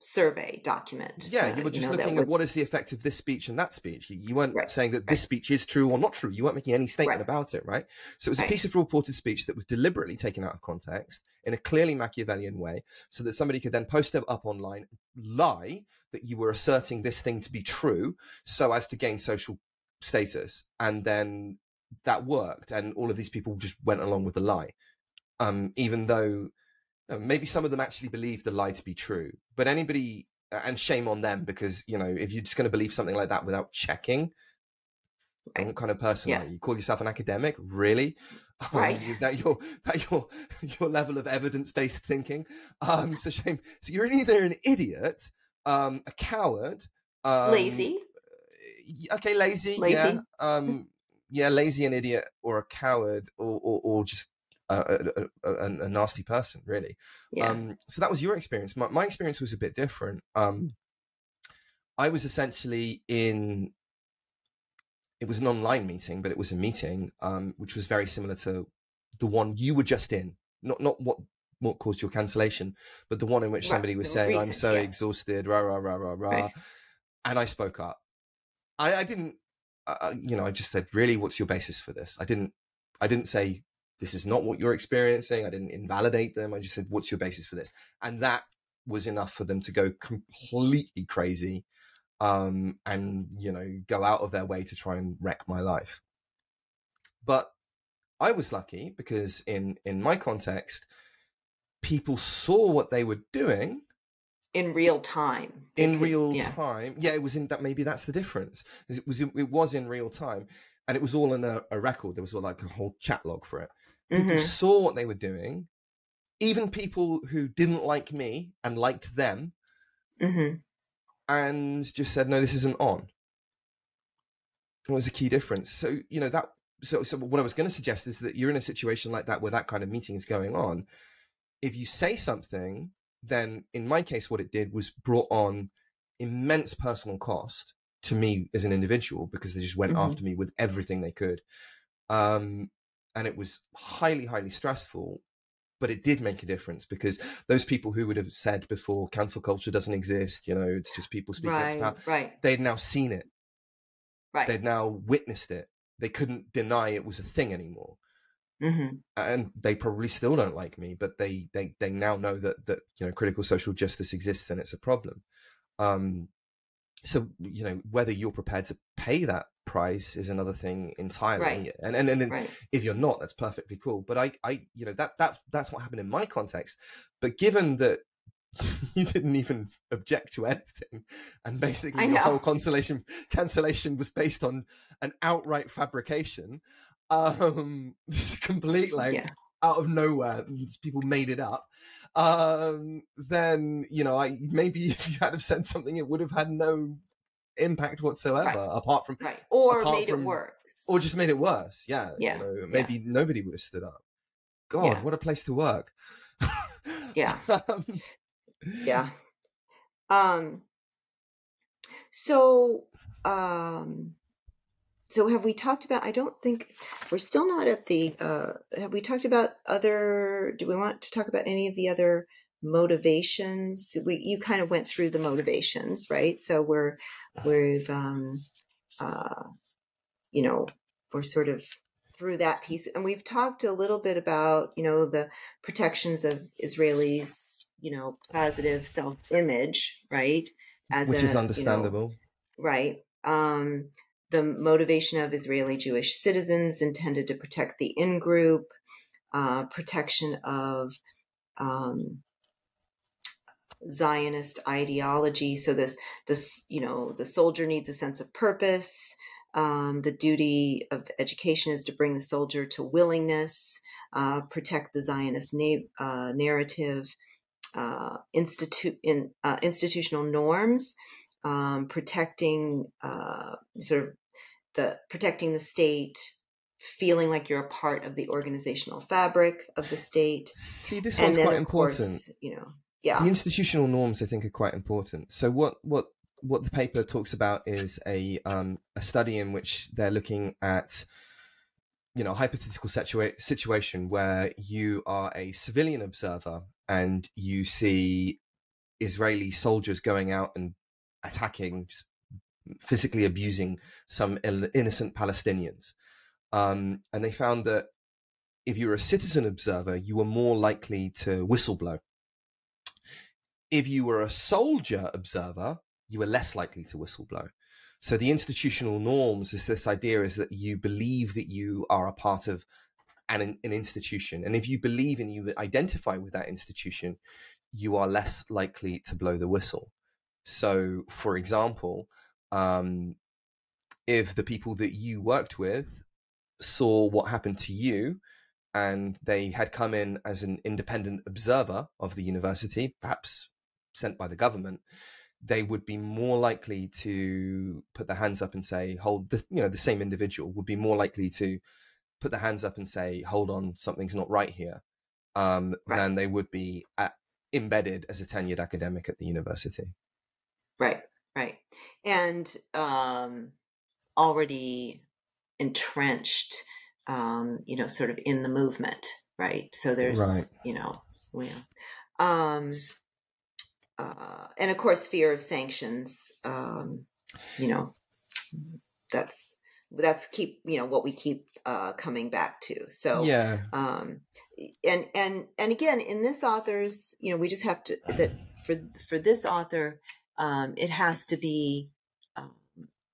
survey document. Yeah, uh, you were just you know, looking at was... what is the effect of this speech and that speech. You, you weren't right. saying that right. this speech is true or not true. You weren't making any statement right. about it, right? So it was right. a piece of reported speech that was deliberately taken out of context in a clearly Machiavellian way so that somebody could then post it up online, lie that you were asserting this thing to be true so as to gain social status. And then that worked. And all of these people just went along with the lie, um, even though... maybe some of them actually believe the lie to be true, but anybody, and shame on them, because, you know, if you're just going to believe something like that without checking, right. what kind of person yeah. are you? You call yourself an academic? Really? Right. Um, that your, that your, your level of evidence-based thinking. Um, so shame. So you're either an idiot, um, a coward, um, lazy. Okay. Lazy. lazy. Yeah. Um, yeah. Lazy, an idiot, or a coward, or, or, or just, A, a, a, a nasty person, really. Yeah. Um, so that was your experience. My, my experience was a bit different. Um, I was essentially in, it was an online meeting, but it was a meeting, um, which was very similar to the one you were just in. Not not what, what caused your cancellation, but the one in which somebody right, was saying, reason, I'm so yeah. exhausted, rah, rah, rah, rah, rah. Right. And I spoke up. I, I didn't, uh, you know, I just said, really, what's your basis for this? I didn't, I didn't say, this is not what you're experiencing. I didn't invalidate them. I just said, what's your basis for this? And that was enough for them to go completely crazy um, and, you know, go out of their way to try and wreck my life. But I was lucky because in, in my context, people saw what they were doing. In real time. They in could, real yeah. time. Yeah, it was in that. Maybe that's the difference. It was, it was in real time. And it was all in a, a record. There was all like a whole chat log for it. People mm-hmm. saw what they were doing. Even people who didn't like me and liked them mm-hmm. and just said, no, this isn't on. It was a key difference. So, you know, that, so, so what I was going to suggest is that you're in a situation like that where that kind of meeting is going on. If you say something, then in my case, what it did was brought on immense personal cost to me as an individual, because they just went mm-hmm. after me with everything they could. Um, and it was highly, highly stressful, but it did make a difference because those people who would have said before cancel culture doesn't exist, you know, it's just people speaking right, up to power, right. they'd now seen it. Right. They'd now witnessed it. They couldn't deny it was a thing anymore. Mm-hmm. And they probably still don't like me, but they, they, they now know that, that, you know, critical social justice exists and it's a problem. Um, So, you know, whether you're prepared to pay that price is another thing entirely. Right. And and, and right. if you're not, that's perfectly cool. But I, I, you know, that, that, that's what happened in my context. But given that you didn't even object to anything and basically your whole cancellation, cancellation was based on an outright fabrication, um, just complete like yeah. out of nowhere, people made it up. Um, then, you know, I maybe if you had have said something, it would have had no impact whatsoever, right. apart from right. or apart made from, it worse, or just made it worse. Yeah, yeah. You know, maybe yeah. nobody would have stood up. God, yeah. what a place to work. yeah, um, yeah. Um. So, um, so have we talked about? I don't think we're still not at the. Uh, have we talked about other? Do we want to talk about any of the other motivations? We, you kind of went through the motivations, right? So we're, we've, um, uh, you know, we're sort of through that piece, and we've talked a little bit about, you know, the protections of Israelis, you know, positive self-image, right? As which a, is understandable, you know, right? Um, the motivation of Israeli Jewish citizens intended to protect the in-group. Uh, protection of um, Zionist ideology. So this, this, you know, the soldier needs a sense of purpose. Um, the duty of education is to bring the soldier to willingness, uh, protect the Zionist na- uh, narrative, uh, institu- in, uh, institutional norms, um, protecting uh, sort of the protecting the state. Feeling like you're a part of the organizational fabric of the state. See, this one's quite important. Course, you know, yeah. The institutional norms, I think, are quite important. So what what what the paper talks about is a um, a study in which they're looking at, you know, a hypothetical situa- situation where you are a civilian observer and you see Israeli soldiers going out and attacking, just physically abusing some Ill- innocent Palestinians. Um, and they found that if you were a citizen observer, you were more likely to whistleblow. If you were a soldier observer, you were less likely to whistleblow. So the institutional norms is this idea is that you believe that you are a part of an, an institution. And if you believe and you identify with that institution, you are less likely to blow the whistle. So, for example, um, if the people that you worked with saw what happened to you, and they had come in as an independent observer of the university, perhaps sent by the government, they would be more likely to put their hands up and say, hold, the, you know, the same individual would be more likely to put their hands up and say, hold on, something's not right here, um, right. than they would be at, embedded as a tenured academic at the university. Right, right. And um, already entrenched, um, you know, sort of in the movement, right? So there's, right. you know, well, um, uh, and of course, fear of sanctions, um, you know, that's, that's keep, you know, what we keep uh, coming back to. So, yeah. um, and, and, and again, in this author's, you know, we just have to, that for, for this author, um, it has to be,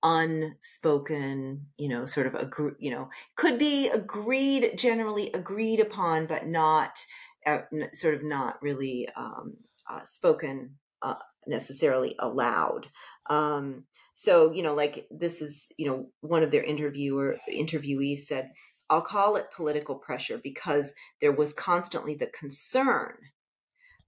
unspoken, you know, sort of, agree, you know, could be agreed, generally agreed upon, but not uh, n- sort of not really um, uh, spoken uh, necessarily aloud. Um, so, you know, like this is, you know, one of their interviewer interviewees said, I'll call it political pressure because there was constantly the concern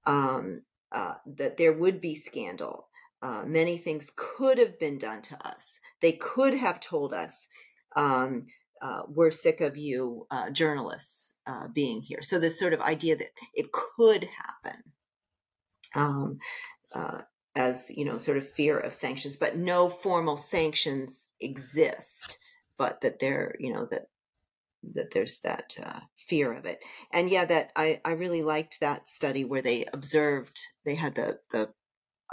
um, uh, that there would be scandal. Uh, many things could have been done to us. They could have told us, um, uh, we're sick of you uh, journalists uh, being here. So this sort of idea that it could happen um, uh, as, you know, sort of fear of sanctions, but no formal sanctions exist, but that they're, you know, that that there's that uh, fear of it. And yeah, that I, I really liked that study where they observed, they had the, the,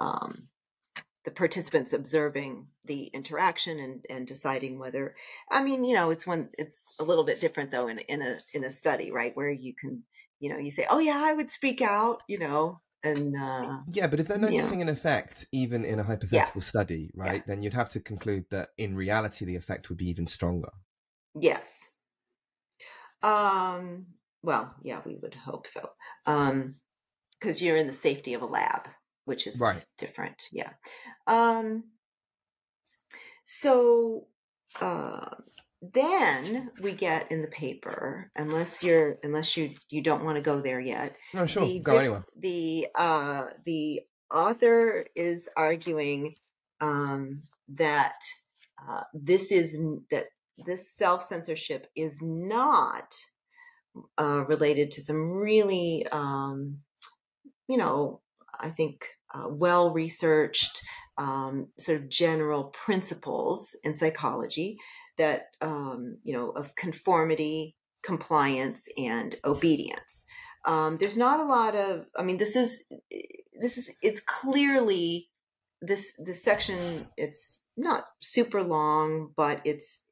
um, the participants observing the interaction and, and deciding whether, I mean, you know, it's one, it's a little bit different though in, in a, in a study, right. Where you can, you know, you say, oh yeah, I would speak out, you know, and, uh, yeah, but if they're noticing yeah. an effect, even in a hypothetical yeah. study, right. Yeah. Then you'd have to conclude that in reality, the effect would be even stronger. Yes. Um, well, yeah, we would hope so. Um, cause you're in the safety of a lab. Which is right. different. Yeah. Um, so uh, then we get in the paper, unless you're, unless you, you don't want to go there yet. No, sure. The go diff- anyway. The, uh, the author is arguing um, that uh, this is, that this self-censorship is not uh, related to some really, um, you know, I think, uh, well-researched um, sort of general principles in psychology that, um, you know, of conformity, compliance, and obedience. Um, there's not a lot of, I mean, this is, this is, it's clearly this, this section, it's not super long, but it's,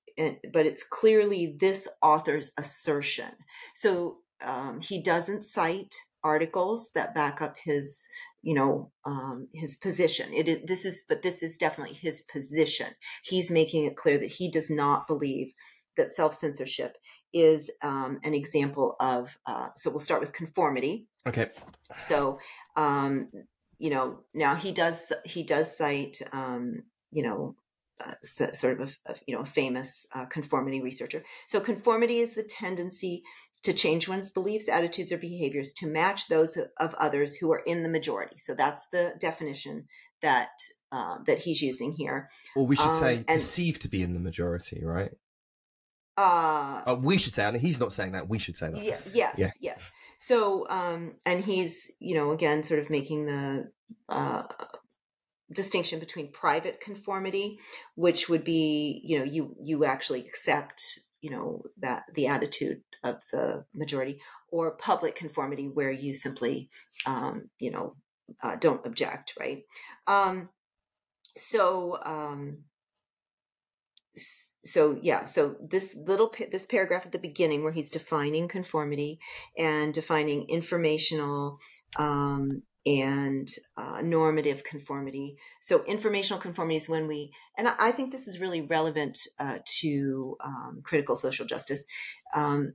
but it's clearly this author's assertion. So um, he doesn't cite articles that back up his, you know, um, his position. It is, this is, but this is definitely his position. He's making it clear that he does not believe that self-censorship is um, an example of, uh, so we'll start with conformity. Okay. So, um, you know, now he does, he does cite, um, you know, uh, so, sort of, a, a, you know, a famous uh, conformity researcher. So conformity is the tendency to change one's beliefs, attitudes, or behaviors to match those of others who are in the majority. So that's the definition that uh, that he's using here. Well, we should um, say and, perceived to be in the majority, right? Uh, oh, we should say, I mean, he's not saying that, we should say that. Yeah, yes, yeah. yes. So, um, and he's, you know, again, sort of making the uh, distinction between private conformity, which would be, you know, you you actually accept, you know, that the attitude of the majority, or public conformity, where you simply, um, you know, uh, don't object, right? Um, so, um, so yeah, so this little this paragraph at the beginning, where he's defining conformity and defining informational Um, and uh, normative conformity. So informational conformity is when we, and I think this is really relevant uh, to um, critical social justice. Um,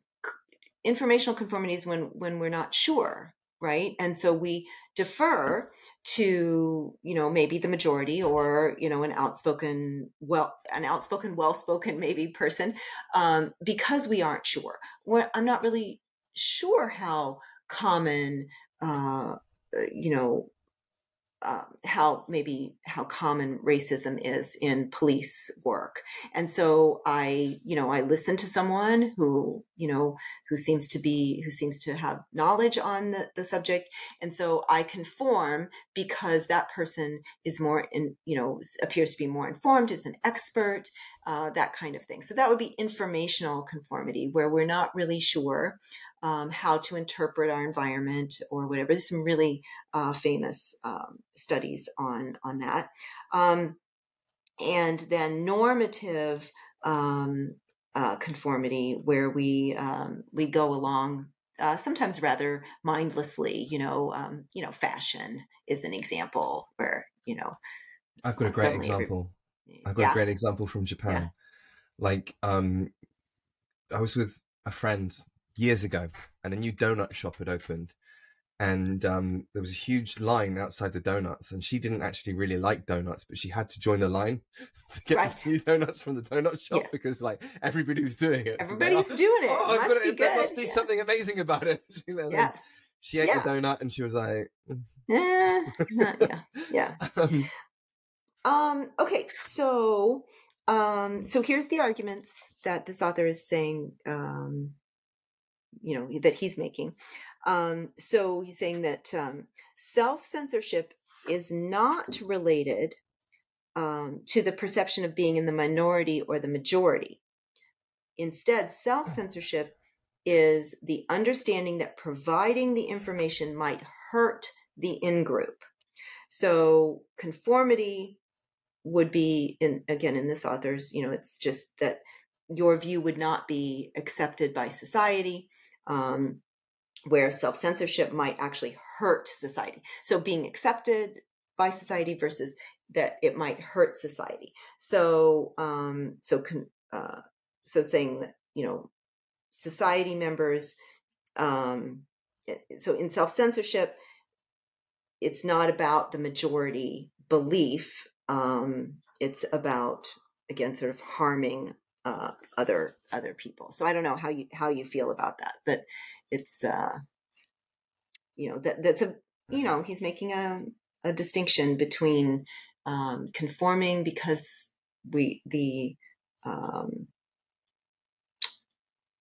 informational conformity is when, when we're not sure, right? And so we defer to, you know, maybe the majority, or, you know, an outspoken, well, an outspoken, well-spoken maybe person, um, because we aren't sure. We're, I'm not really sure how common, uh, you know, uh, how maybe how common racism is in police work. And so I, you know, I listen to someone who, you know, who seems to be, who seems to have knowledge on the, the subject. And so I conform because that person is more in, you know, appears to be more informed, is an expert, uh, that kind of thing. So that would be informational conformity, where we're not really sure Um, how to interpret our environment or whatever. There's some really uh, famous um, studies on on that. Um, and then normative um, uh, conformity, where we um, we go along uh, sometimes rather mindlessly. You know, um, you know, fashion is an example where, you know. I've got a great example. Every... I've got yeah. a great example from Japan. Yeah. Like, um, I was with a friend years ago, and a new donut shop had opened, and um there was a huge line outside the donuts, and she didn't actually really like donuts, but she had to join the line to get right. the new donuts from the donut shop, yeah. because like everybody was doing it. Everybody's like, oh, doing it. Oh, it must gotta, be there good. must be yeah. something amazing about it. You know, yes. She ate yeah. the donut and she was like, eh, not, yeah, yeah. um, um okay, so um so here's the arguments that this author is saying, um you know, that he's making. Um, so he's saying that um, self-censorship is not related um, to the perception of being in the minority or the majority. Instead, self-censorship is the understanding that providing the information might hurt the in-group. So conformity would be, in, again, in this author's, you know, it's just that your view would not be accepted by society, um, where self-censorship might actually hurt society. So being accepted by society versus that it might hurt society. So, um, so, con- uh, so saying that, you know, society members, um, so in self-censorship, it's not about the majority belief. Um, it's about, again, sort of harming uh, other, other people. So I don't know how you, how you feel about that, but it's, uh, you know, that that's a, you know, he's making a, a distinction between, um, conforming because we, the, um,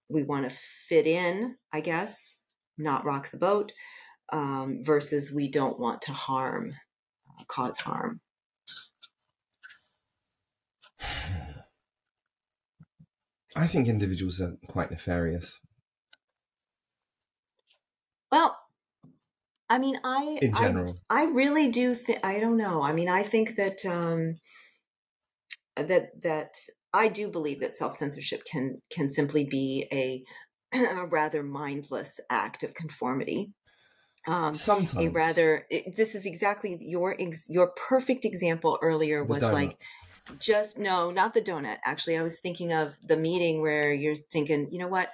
we want to fit in, I guess, not rock the boat, um, versus we don't want to harm, uh, cause harm. I think individuals are quite nefarious. Well, I mean, I in general, I, I really do think. I don't know. I mean, I think that um, that that I do believe that self-censorship can can simply be a, a rather mindless act of conformity. Um, Sometimes, a rather. It, this is exactly your ex, your perfect example earlier was like. Just no, not the donut. Actually, I was thinking of the meeting where you're thinking, you know what,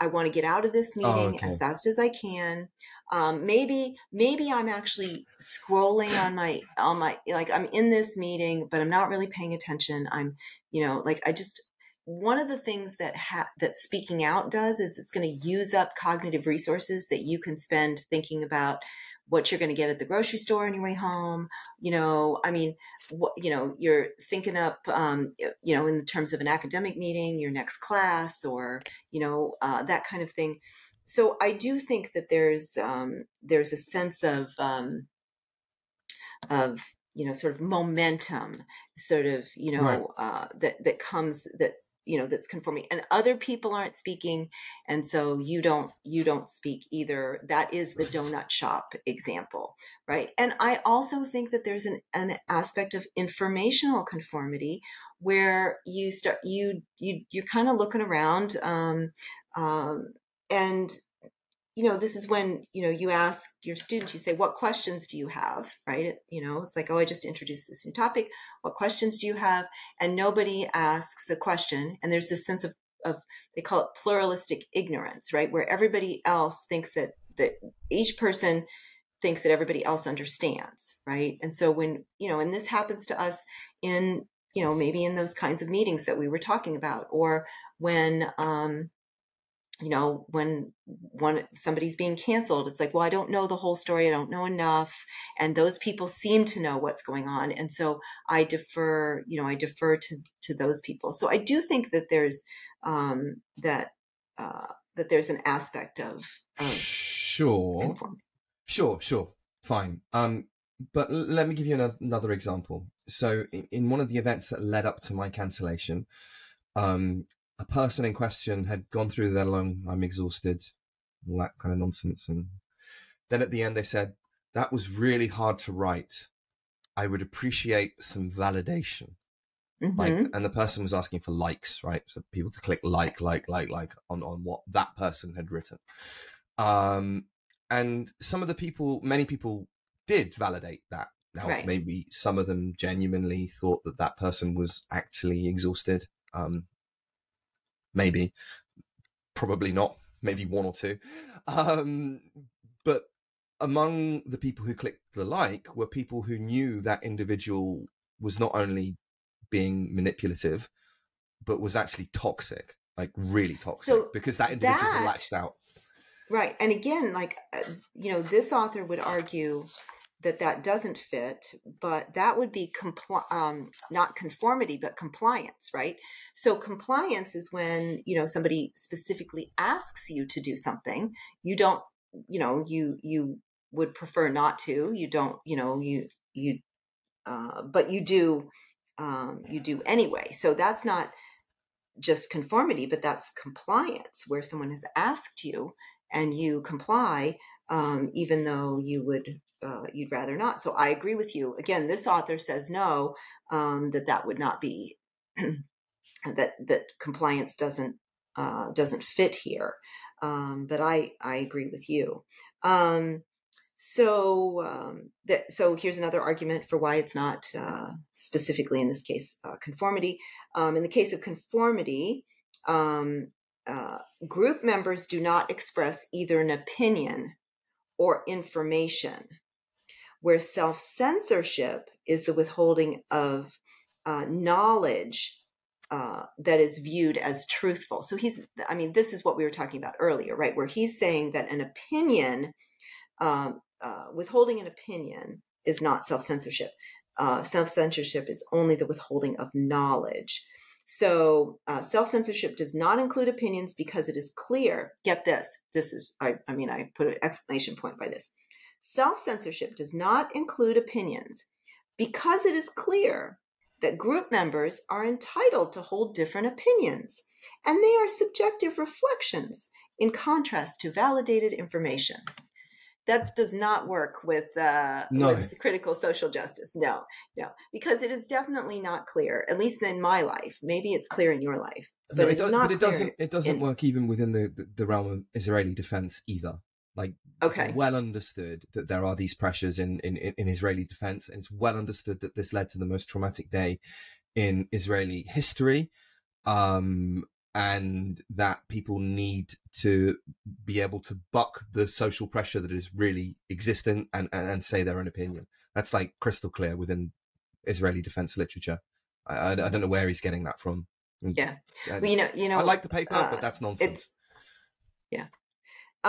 I want to get out of this meeting oh, okay. as fast as I can. Um, maybe, maybe I'm actually scrolling on my, on my, like I'm in this meeting, but I'm not really paying attention. I'm, you know, like I just, one of the things that ha- that speaking out does is it's going to use up cognitive resources that you can spend thinking about what you're going to get at the grocery store on your way home. You know, I mean, what, you know, you're thinking up, um, you know, in terms of an academic meeting, your next class or, you know, uh, that kind of thing. So I do think that there's, um, there's a sense of, um, of you know, sort of momentum, sort of, you know, right. uh, that, that comes that, you know, that's conforming, and other people aren't speaking. And so you don't, you don't speak either. That is the donut shop example. Right. And I also think that there's an, an aspect of informational conformity where you start, you, you, you're kind of looking around. Um, um, and, you know, this is when, you know, you ask your students, you say, what questions do you have? Right. You know, it's like, oh, I just introduced this new topic. What questions do you have? And nobody asks a question. And there's this sense of, of they call it pluralistic ignorance, right? Where everybody else thinks that, that each person thinks that everybody else understands. Right. And so when, you know, and this happens to us in, you know, maybe in those kinds of meetings that we were talking about, or when, um, you know, when one, somebody's being canceled, it's like, well, I don't know the whole story. I don't know enough. And those people seem to know what's going on. And so I defer, you know, I defer to, to those people. So I do think that there's, um, that, uh, that there's an aspect of, of sure, conformity. sure, sure. Fine. Um, but l- let me give you another, another example. So in, in one of the events that led up to my cancellation, um, a person in question had gone through their long, I'm exhausted, all that kind of nonsense. And then at the end, they said, that was really hard to write. I would appreciate some validation. Mm-hmm. Like, and the person was asking for likes, right? So people to click like, like, like, like on, on what that person had written. Um, and some of the people, many people did validate that. Now, right. Maybe some of them genuinely thought that that person was actually exhausted. Um, Maybe, probably not, maybe one or two. Um, but among the people who clicked the like were people who knew that individual was not only being manipulative, but was actually toxic, like really toxic, so because that individual that, latched out. Right. And again, like, you know, this author would argue that that doesn't fit, but that would be compl- um, not conformity, but compliance, right? So compliance is when, you know, somebody specifically asks you to do something. You don't, you know, you, you would prefer not to, you don't, you know, you, you, uh, but you do, um, you do anyway. So that's not just conformity, but that's compliance, where someone has asked you and you comply, um, even though you would, Uh, you'd rather not. So I agree with you. Again, this author says no, um, that that would not be, that that compliance doesn't uh, doesn't fit here. Um, but I I agree with you. Um, so um, that so here's another argument for why it's not uh, specifically in this case uh, conformity. Um, in the case of conformity, um, uh, group members do not express either an opinion or information, where self-censorship is the withholding of uh, knowledge uh, that is viewed as truthful. So he's, I mean, this is what we were talking about earlier, right? Where he's saying that an opinion, um, uh, withholding an opinion is not self-censorship. Uh, self-censorship is only the withholding of knowledge. So uh, self-censorship does not include opinions because it is clear. Get this. This is, I, I mean, I put an exclamation point by this. Self-censorship does not include opinions because it is clear that group members are entitled to hold different opinions, and they are subjective reflections in contrast to validated information. That does not work with, uh, no. with critical social justice. No, no, because it is definitely not clear, at least in my life. Maybe it's clear in your life, but no, it it's does, not. But it doesn't. It doesn't in... work even within the, the, the realm of Israeli defense either. Like, okay. It's well understood that there are these pressures in, in, in Israeli defense. And it's well understood that this led to the most traumatic day in Israeli history. Um, and that people need to be able to buck the social pressure that is really existent and, and, and say their own opinion. That's like crystal clear within Israeli defense literature. I, I, I don't know where he's getting that from. Yeah. I, well, you know, you know, I like the paper, uh, but that's nonsense. Yeah.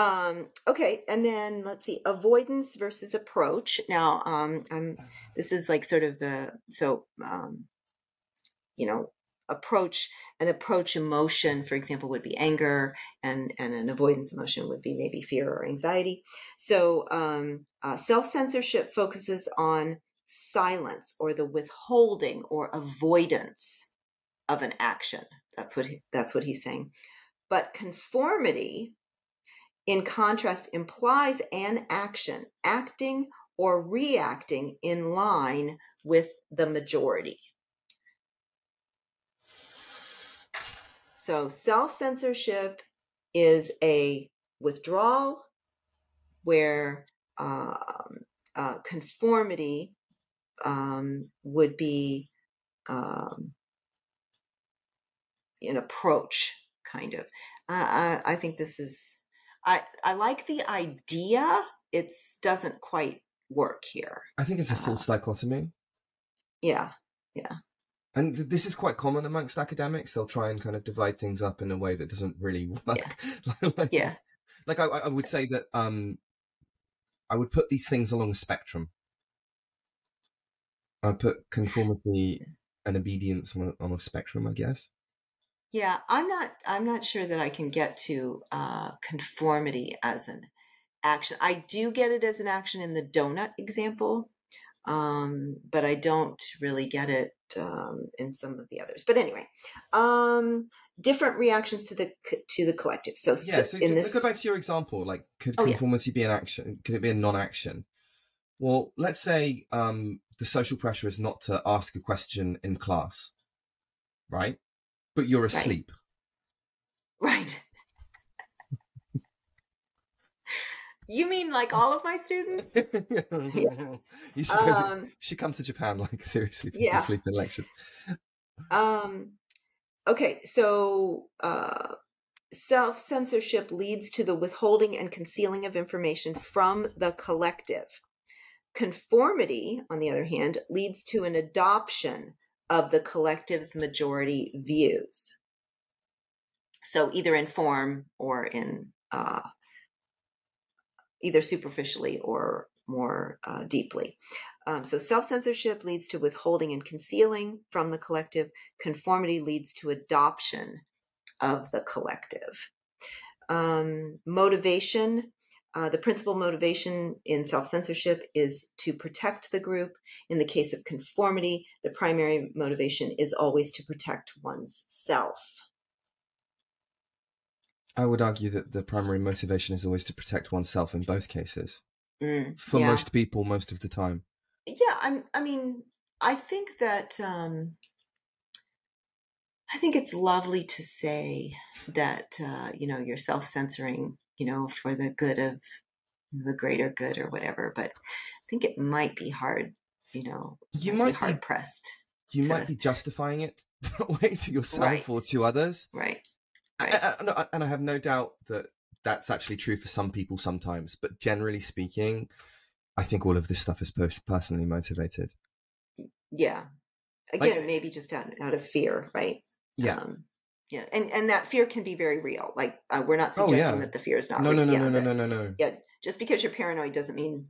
Um, okay. And then let's see, avoidance versus approach. Now, um, I'm, this is like sort of the, so, um, you know, approach an approach emotion, for example, would be anger, and and an avoidance emotion would be maybe fear or anxiety. So um, uh, self-censorship focuses on silence or the withholding or avoidance of an action. That's what he, that's what he's saying. But conformity, in contrast, implies an action, acting or reacting in line with the majority. So self-censorship is a withdrawal where um, uh, conformity um, would be um, an approach, kind of. Uh, I, I think this is, I, I like the idea. It doesn't quite work here. I think it's a false uh, dichotomy. Yeah, yeah. And this is quite common amongst academics. They'll try and kind of divide things up in a way that doesn't really work. Yeah. like, yeah. like I, I would say that um, I would put these things along a spectrum. I put conformity and obedience on a, on a spectrum, I guess. Yeah, I'm not. I'm not sure that I can get to uh, conformity as an action. I do get it as an action in the donut example. Um, but I don't really get it um, in some of the others. But anyway, um, different reactions to the to the collective. So yeah. So in this... go back to your example. Like, could conformity oh, yeah. be an action? Could it be a non-action? Well, let's say um, the social pressure is not to ask a question in class, right? But you're asleep. Right. right. You mean like all of my students? yeah. You should, um, to, should come to Japan, like seriously, yeah. Sleep in lectures. Um, okay, so uh, self-censorship leads to the withholding and concealing of information from the collective. Conformity, on the other hand, leads to an adoption of the collective's majority views. So either in form or in uh, either superficially or more uh, deeply. Um, so self-censorship leads to withholding and concealing from the collective. Conformity leads to adoption of the collective. Um, motivation. Uh, the principal motivation in self-censorship is to protect the group. In the case of conformity, the primary motivation is always to protect one's self. I would argue that the primary motivation is always to protect oneself in both cases. Mm, For yeah. most people, most of the time. Yeah, I'm, I mean, I think that, um, I think it's lovely to say that, uh, you know, you're self-censoring, you know, for the good of the greater good or whatever. But I think it might be hard, you know, you might be hard pressed. You to... might be justifying it that way to yourself right. or to others. Right. right. I, I, and I have no doubt that that's actually true for some people sometimes. But generally speaking, I think all of this stuff is personally motivated. Yeah. Again, like, maybe just out, out of fear, right? Yeah. Um, Yeah, and, and that fear can be very real. Like, uh, we're not suggesting oh, yeah. that the fear is not no, real. No, no, yeah, no, no, no, no, no. Yeah, just because you're paranoid doesn't mean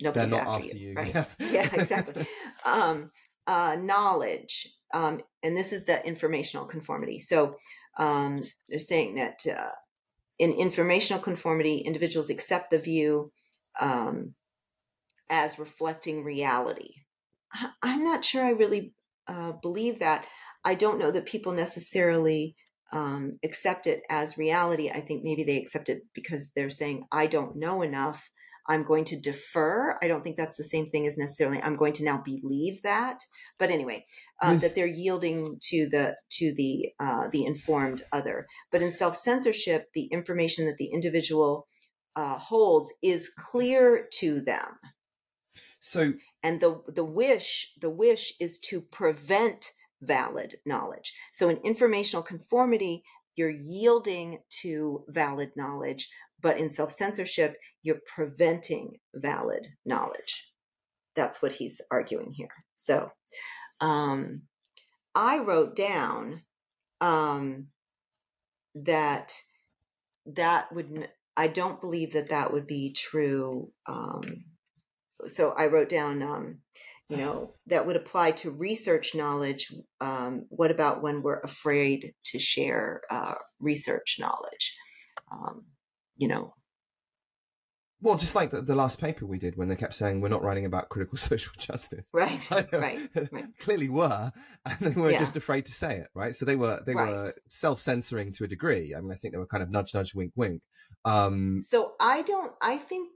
nobody's They're not after, after you, you. Right? Yeah, yeah exactly. um, uh, knowledge, um, and this is the informational conformity. So um, they're saying that uh, in informational conformity, individuals accept the view um, as reflecting reality. I, I'm not sure I really uh, believe that. I don't know that people necessarily um, accept it as reality. I think maybe they accept it because they're saying, I don't know enough. I'm going to defer. I don't think that's the same thing as necessarily I'm going to now believe that. But anyway, uh, yes. that they're yielding to the to the uh, the informed other. But in self-censorship, the information that the individual uh, holds is clear to them. So, and the the wish the wish is to prevent valid knowledge. So in informational conformity, you're yielding to valid knowledge, but in self-censorship, you're preventing valid knowledge. That's what he's arguing here. So um, I wrote down um, that that would, I don't believe that that would be true. Um, so I wrote down, um, you know, that would apply to research knowledge. Um, what about when we're afraid to share uh, research knowledge? Um, you know, Well, just like the, the last paper we did when they kept saying we're not writing about critical social justice. Right, right, right. Clearly were, and they were yeah. just afraid to say it, right? So they were they right. were self-censoring to a degree. I mean, I think they were kind of nudge, nudge, wink, wink. Um, so I don't, I think,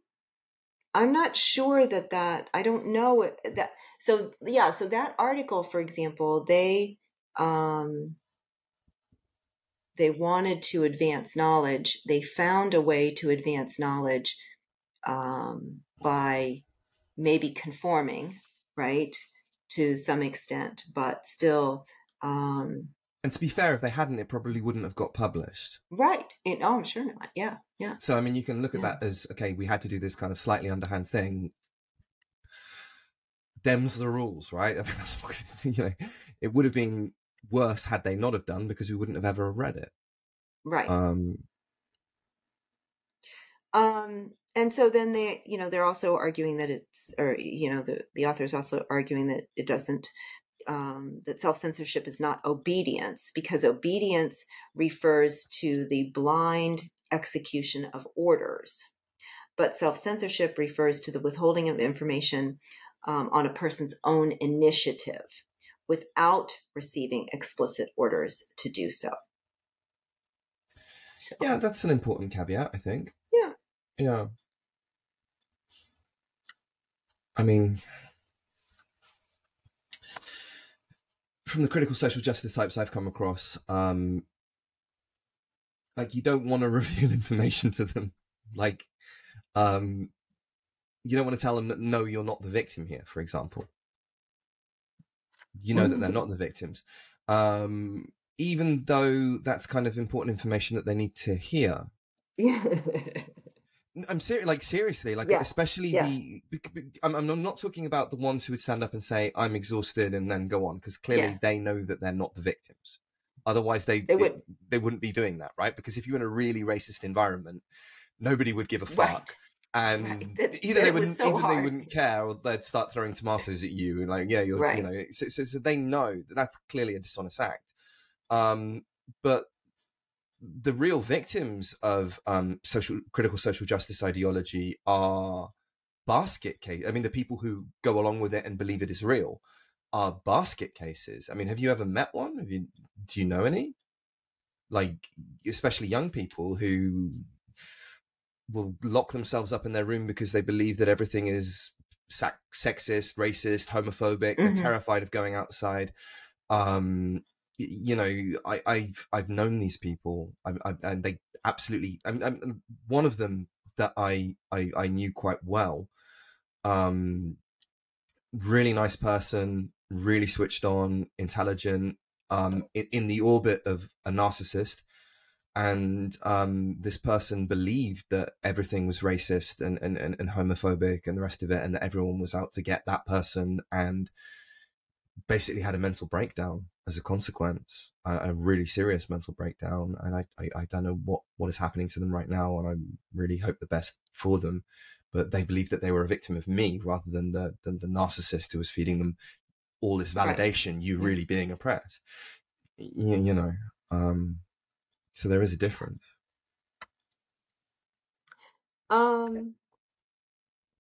I'm not sure that that, I don't know that. So, yeah, so that article, for example, they um, they wanted to advance knowledge. They found a way to advance knowledge Um, by maybe conforming, right, to some extent, but still. Um, and to be fair, if they hadn't, it probably wouldn't have got published. Right. It, oh, I'm sure not. Yeah, yeah. So, I mean, you can look at yeah. that as, okay, we had to do this kind of slightly underhand thing. Them's the rules, right? I mean, that's what it's, you know, it would have been worse had they not have done, because we wouldn't have ever read it. Right. Um. um And so then they, you know, they're also arguing that it's, or, you know, the, the author's also arguing that it doesn't, um, that self-censorship is not obedience, because obedience refers to the blind execution of orders. But self-censorship refers to the withholding of information um, on a person's own initiative without receiving explicit orders to do so. So yeah, that's an important caveat, I think. Yeah. Yeah. I mean, from the critical social justice types I've come across, um, like, you don't want to reveal information to them. Like, um, you don't want to tell them that, no, you're not the victim here, for example. You know that they're not the victims. Um, even though that's kind of important information that they need to hear. Yeah. I'm serious, like seriously, like yeah. especially yeah. the. I'm, I'm not talking about the ones who would stand up and say, "I'm exhausted," and then go on, because clearly yeah. they know that they're not the victims. Otherwise, they they, would. it, they wouldn't be doing that, right? Because if you're in a really racist environment, nobody would give a fuck, right. and right. That, either that they wouldn't, so either they wouldn't care, or they'd start throwing tomatoes at you, and like, yeah, you're, right. you know, so, so so they know that that's clearly a dishonest act, um, but. The real victims of um, social critical social justice ideology are basket case. I mean, the people who go along with it and believe it is real are basket cases. I mean, have you ever met one? Have you, do you know any? Like, especially young people who will lock themselves up in their room because they believe that everything is sac- sexist, racist, homophobic. Mm-hmm. They're terrified of going outside. Um, You know, I, I've I've known these people, I, I, and they absolutely. I'm, I'm one of them that I, I I knew quite well. Um, really nice person, really switched on, intelligent, um, in, in the orbit of a narcissist, and um, this person believed that everything was racist and, and and and homophobic and the rest of it, and that everyone was out to get that person, and basically had a mental breakdown as a consequence, a, a really serious mental breakdown. And I, I, I don't know what, what is happening to them right now. And I really hope the best for them, but they believe that they were a victim of me rather than the, than the narcissist who was feeding them all this validation, right. you really being oppressed, you, you know? Um, so there is a difference. Um,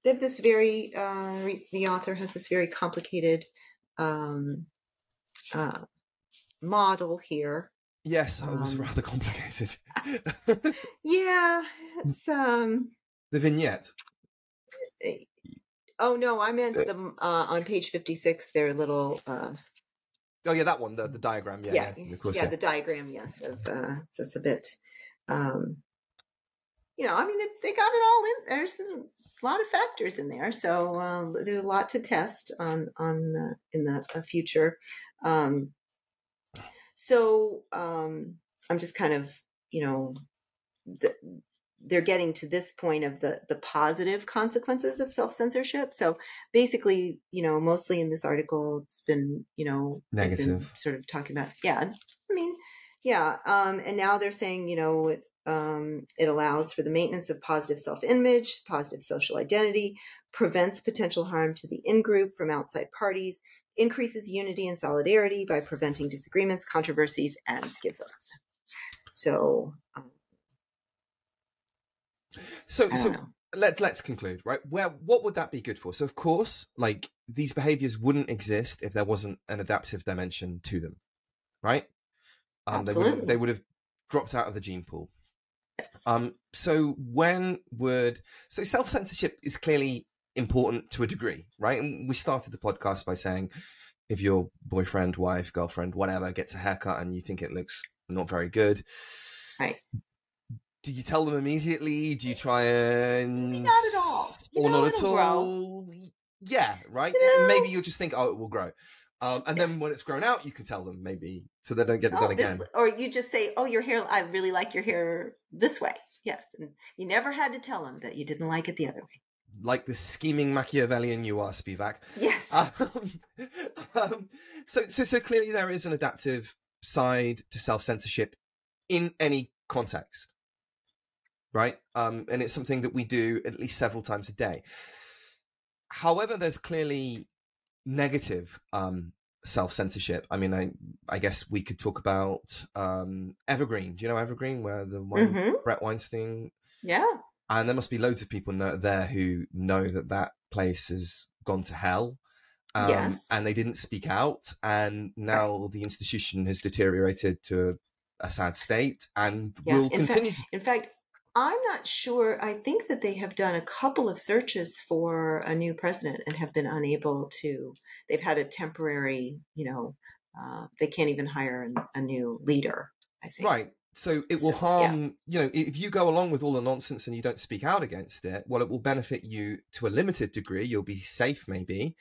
they have this very, uh, re- the author has this very complicated, um, uh, model here. Yes, it was um, rather complicated. yeah, it's um the vignette. Oh no, I meant the uh, on page fifty-six. Their little. Uh, oh yeah, that one, the the diagram. Yeah, yeah, yeah, of course, yeah, yeah. the diagram. Yes, of uh, so it's a bit. Um, you know, I mean, they, they got it all in. There's a lot of factors in there, so um, there's a lot to test on on uh, in the uh, future. Um, so um, I'm just kind of, you know, the, they're getting to this point of the the positive consequences of self-censorship. So basically, you know, mostly in this article, it's been, you know, negative, sort of talking about, yeah, I mean, yeah, um, and now they're saying, you know. It, Um, it allows for the maintenance of positive self-image, positive social identity, prevents potential harm to the in-group from outside parties, increases unity and solidarity by preventing disagreements, controversies, and schisms. So, um, so, so know. let's let's conclude, right? Where what would that be good for? So of course, like, these behaviors wouldn't exist if there wasn't an adaptive dimension to them, right? Um, Absolutely. They would, they would have dropped out of the gene pool. Yes. Um, so when would so self-censorship is clearly important to a degree, right? And we started the podcast by saying, if your boyfriend, wife, girlfriend, whatever gets a haircut and you think it looks not very good, right? Do you tell them immediately? Do you try and... Not at all. You or know, not at all. Grow. Yeah, right? You know? Maybe you'll just think, oh, it will grow. Um, and then when it's grown out, you can tell them maybe so they don't get oh, done again. This, or you just say, oh, your hair, I really like your hair this way. Yes. And you never had to tell them that you didn't like it the other way. Like the scheming Machiavellian you are, Spivak. Yes. Um, um, so, so, so clearly there is an adaptive side to self-censorship in any context. Right. Um, and it's something that we do at least several times a day. However, there's clearly negative um, self-censorship. I mean, I I guess we could talk about um, Evergreen. Do you know Evergreen, where the one mm-hmm. Brett Weinstein? Yeah. And there must be loads of people know, there who know that that place has gone to hell. Um, yes. And they didn't speak out. And now right. the institution has deteriorated to a, a sad state and yeah. will in continue. Fact, to- in fact, I'm not sure. I think that they have done a couple of searches for a new president and have been unable to. They've had a temporary, you know, uh, they can't even hire a new leader, I think. Right. So it will so, harm, yeah. you know, if you go along with all the nonsense and you don't speak out against it, well, it will benefit you to a limited degree. You'll be safe maybe,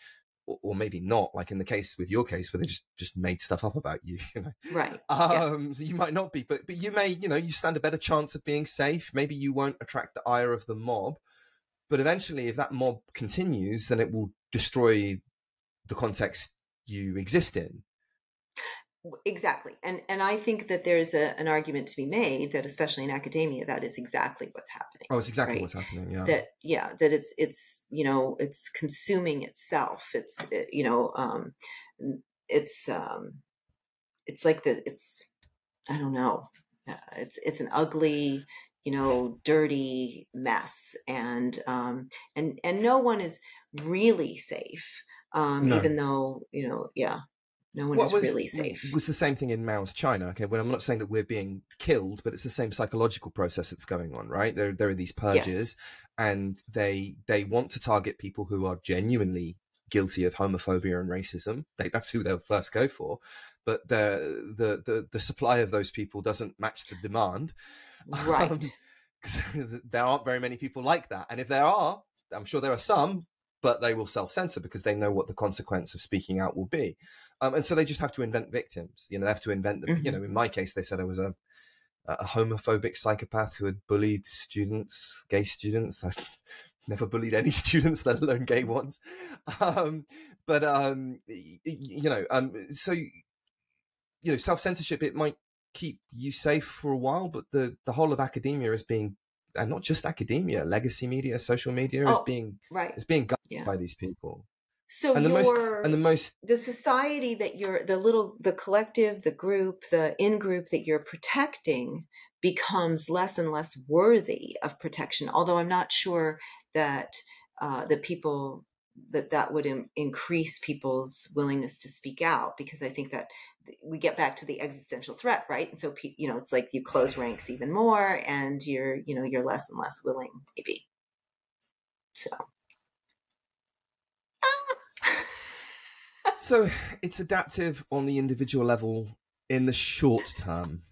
or, or maybe not, like in the case with your case where they just, just made stuff up about you. you know? Right. Um, yeah. So you might not be, but but you may, you know, you stand a better chance of being safe. Maybe you won't attract the ire of the mob, but eventually if that mob continues, then it will destroy the context you exist in. Exactly. And and I think that there's a, an argument to be made that, especially in academia, that is exactly what's happening. Oh, it's exactly right? what's happening. Yeah. That, yeah, that it's, it's, you know, it's consuming itself. It's, it, you know, um, it's, um, it's like the, it's, I don't know, uh, it's, it's an ugly, you know, dirty mess. And, um, and, and no one is really safe, um, no. even though, you know, yeah. No one what is was, really safe. It was the same thing in Mao's China. Okay, well, I'm not saying that we're being killed, but it's the same psychological process that's going on, right? There, there are these purges, yes. and they they want to target people who are genuinely guilty of homophobia and racism. They, that's who they'll first go for, but the the the, the supply of those people doesn't match the demand, right? Um, 'cause there aren't very many people like that, and if there are, I'm sure there are some. But they will self-censor because they know what the consequence of speaking out will be. Um, and so they just have to invent victims. You know, they have to invent them. Mm-hmm. You know, in my case, they said I was a, a homophobic psychopath who had bullied students, gay students. I've never bullied any students, let alone gay ones. Um, but, um, you know, um, so, you know, self-censorship, it might keep you safe for a while, but the, the whole of academia is being and not just academia, legacy media, social media oh, is being right. is being guided yeah. by these people. So and the most and the most the society that you're the little the collective, the group, the in-group that you're protecting becomes less and less worthy of protection. Although I'm not sure that uh, the people that that would im- increase people's willingness to speak out, because I think that we get back to the existential threat, right? And so, you know, it's like you close ranks even more and you're, you know, you're less and less willing maybe. So. Ah. So it's adaptive on the individual level in the short term,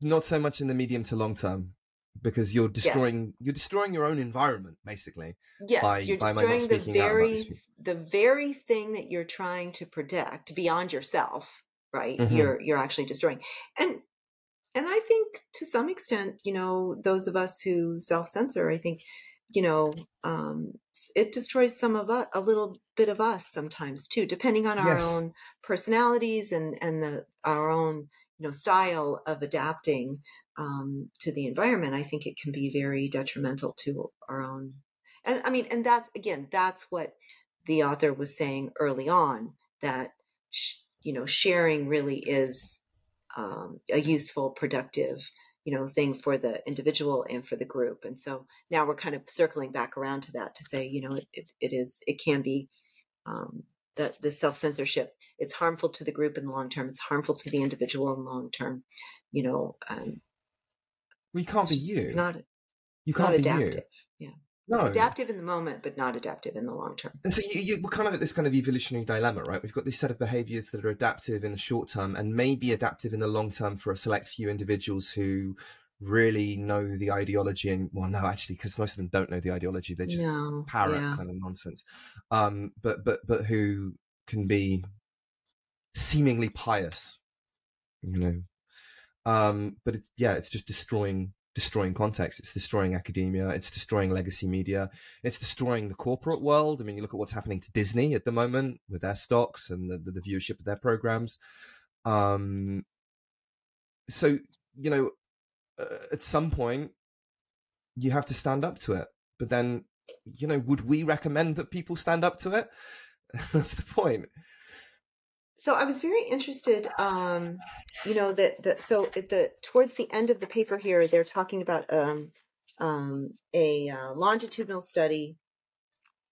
not so much in the medium to long term. Because you're destroying, yes. you're destroying your own environment, basically. Yes, by, you're by destroying the very, the very thing that you're trying to protect beyond yourself, right? Mm-hmm. You're you're actually destroying, and and I think to some extent, you know, those of us who self-censor, I think, you know, um, it destroys some of us, a little bit of us sometimes too, depending on our yes. own personalities and and the our own you know style of adapting. Um, to the environment, I think it can be very detrimental to our own. And I mean, and that's, again, that's what the author was saying early on, that, sh- you know, sharing really is um, a useful, productive you know, thing for the individual and for the group. And so now we're kind of circling back around to that to say, you know, it, it, it is, it can be um, the, the self-censorship. It's harmful to the group in the long term. It's harmful to the individual in the long term, you know. Um, we can't be just, you. It's not, you it's can't not adaptive. You. Yeah. No. It's adaptive in the moment, but not adaptive in the long term. And so you, you, we're kind of at this kind of evolutionary dilemma, right? We've got this set of behaviors that are adaptive in the short term and maybe adaptive in the long term for a select few individuals who really know the ideology. And well, no, actually, because most of them don't know the ideology. They're just no, parrot yeah. kind of nonsense. Um, but, but, but who can be seemingly pious, you know? Um, but it's, yeah, it's just destroying destroying context. It's destroying academia. It's destroying legacy media. It's destroying the corporate world. I mean, you look at what's happening to Disney at the moment with their stocks and the, the, the viewership of their programs. Um, so, you know, uh, at some point you have to stand up to it, but then, you know, would we recommend that people stand up to it? That's the point. So I was very interested, um, you know, that, that so at the towards the end of the paper here, they're talking about um, um, a uh, longitudinal study,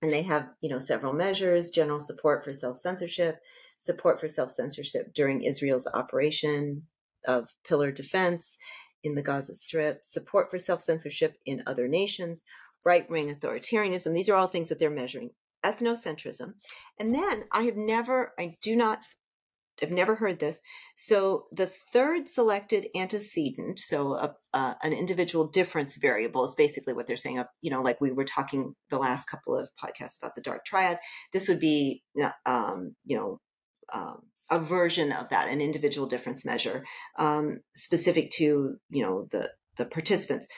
and they have, you know, several measures: general support for self-censorship, support for self-censorship during Israel's operation of pillar defense in the Gaza Strip, support for self-censorship in other nations, right-wing authoritarianism. These are all things that they're measuring. Ethnocentrism. And then I have never, I do not I've never heard this. So the third selected antecedent, so a, uh, an individual difference variable is basically what they're saying. Uh, you know, like we were talking the last couple of podcasts about the dark triad. This would be, um, you know, um, a version of that, an individual difference measure um, specific to, you know, the, the participants.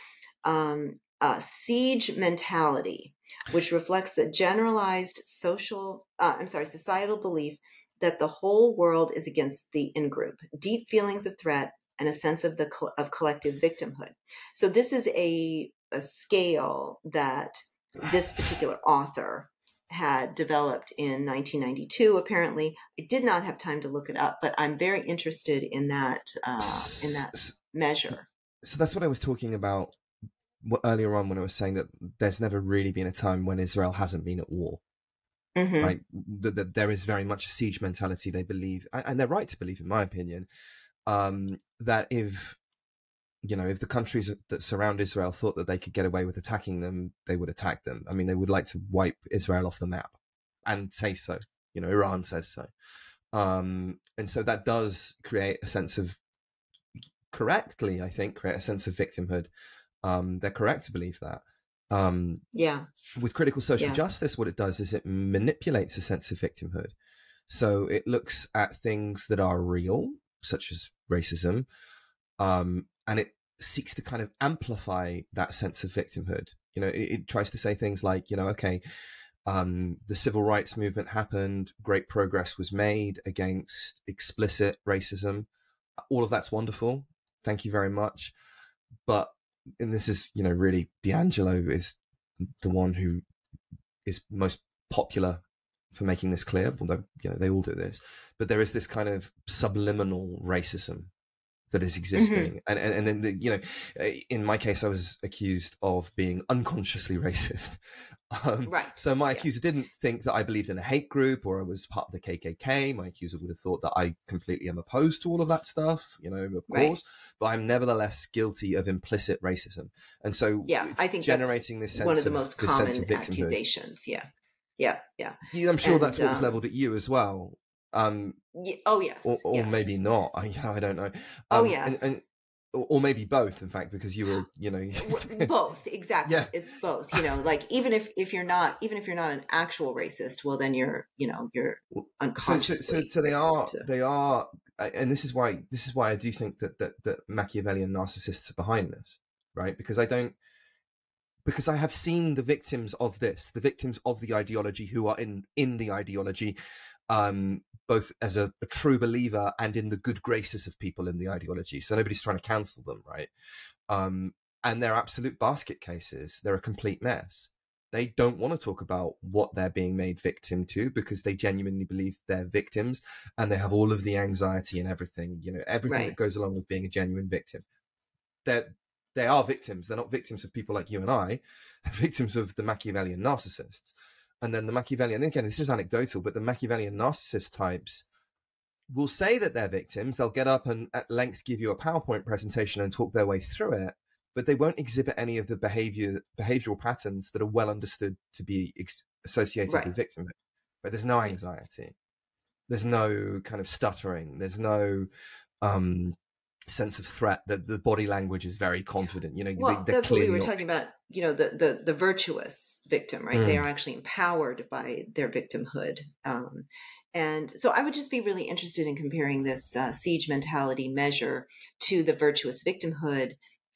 Um, uh, siege mentality, which reflects the generalized social, uh, I'm sorry, societal belief that the whole world is against the in-group, deep feelings of threat, and a sense of the of collective victimhood. So this is a, a scale that this particular author had developed in nineteen ninety-two. Apparently, I did not have time to look it up, but I'm very interested in that uh, in that measure. So that's what I was talking about earlier on when I was saying that there's never really been a time when Israel hasn't been at war. Mm-hmm. Right? The, the, there is very much a siege mentality. They believe, and they're right to believe, in my opinion, um, that if, you know, if the countries that surround Israel thought that they could get away with attacking them, they would attack them. I mean, they would like to wipe Israel off the map and say so. You know, Iran says so. Um, and so that does create a sense of, correctly, I think, create a sense of victimhood. Um, they're correct to believe that. Um, yeah. With critical social yeah. justice, what it does is it manipulates a sense of victimhood. So it looks at things that are real, such as racism, um, and it seeks to kind of amplify that sense of victimhood. You know, it, it tries to say things like, you know, okay, um, the civil rights movement happened, great progress was made against explicit racism. All of that's wonderful. Thank you very much. But and this is, you know, really D'Angelo is the one who is most popular for making this clear, although, you know, they all do this, but there is this kind of subliminal racism that is existing. Mm-hmm. And, and, and then, the, you know, in my case, I was accused of being unconsciously racist. Um, right. So my yeah. accuser didn't think that I believed in a hate group or I was part of the K K K. My accuser would have thought that I completely am opposed to all of that stuff, you know, of right. course, but I'm nevertheless guilty of implicit racism. And so yeah, it's I think generating this sense one of the most of, common accusations. Yeah. Yeah. Yeah. I'm sure and, that's what was leveled at you as well. Um, oh, yes. Or, or yes. maybe not. I, you know, I don't know. Um, oh, yes. And, and, or maybe both, in fact, because you were, you know, both. Exactly. Yeah. It's both, you know, like even if, if you're not, even if you're not an actual racist, well, then you're, you know, you're unconsciously. So, so, so, so they are, too. they are, and this is why, this is why I do think that, that, that Machiavellian narcissists are behind this, right? Because I don't, because I have seen the victims of this, the victims of the ideology who are in, in the ideology, um, both as a, a true believer and in the good graces of people in the ideology. So nobody's trying to cancel them, right? Um, and they're absolute basket cases. They're a complete mess. They don't want to talk about what they're being made victim to because they genuinely believe they're victims and they have all of the anxiety and everything, you know, everything right. that goes along with being a genuine victim. that they are victims. They're not victims of people like you and I. They're victims of the Machiavellian narcissists. And then the Machiavellian, and again, this is anecdotal, but the Machiavellian narcissist types will say that they're victims. They'll get up and at length give you a PowerPoint presentation and talk their way through it, but they won't exhibit any of the behavior behavioral patterns that are well understood to be ex- associated right. with victimhood. But there's no anxiety. There's no kind of stuttering. There's no um, sense of threat. The, the body language is very confident. You know, well, they, that's what we were not... talking about. You know, the the, the virtuous victim, right? Mm. They are actually empowered by their victimhood. Um, and so, I would just be really interested in comparing this uh, siege mentality measure to the virtuous victimhood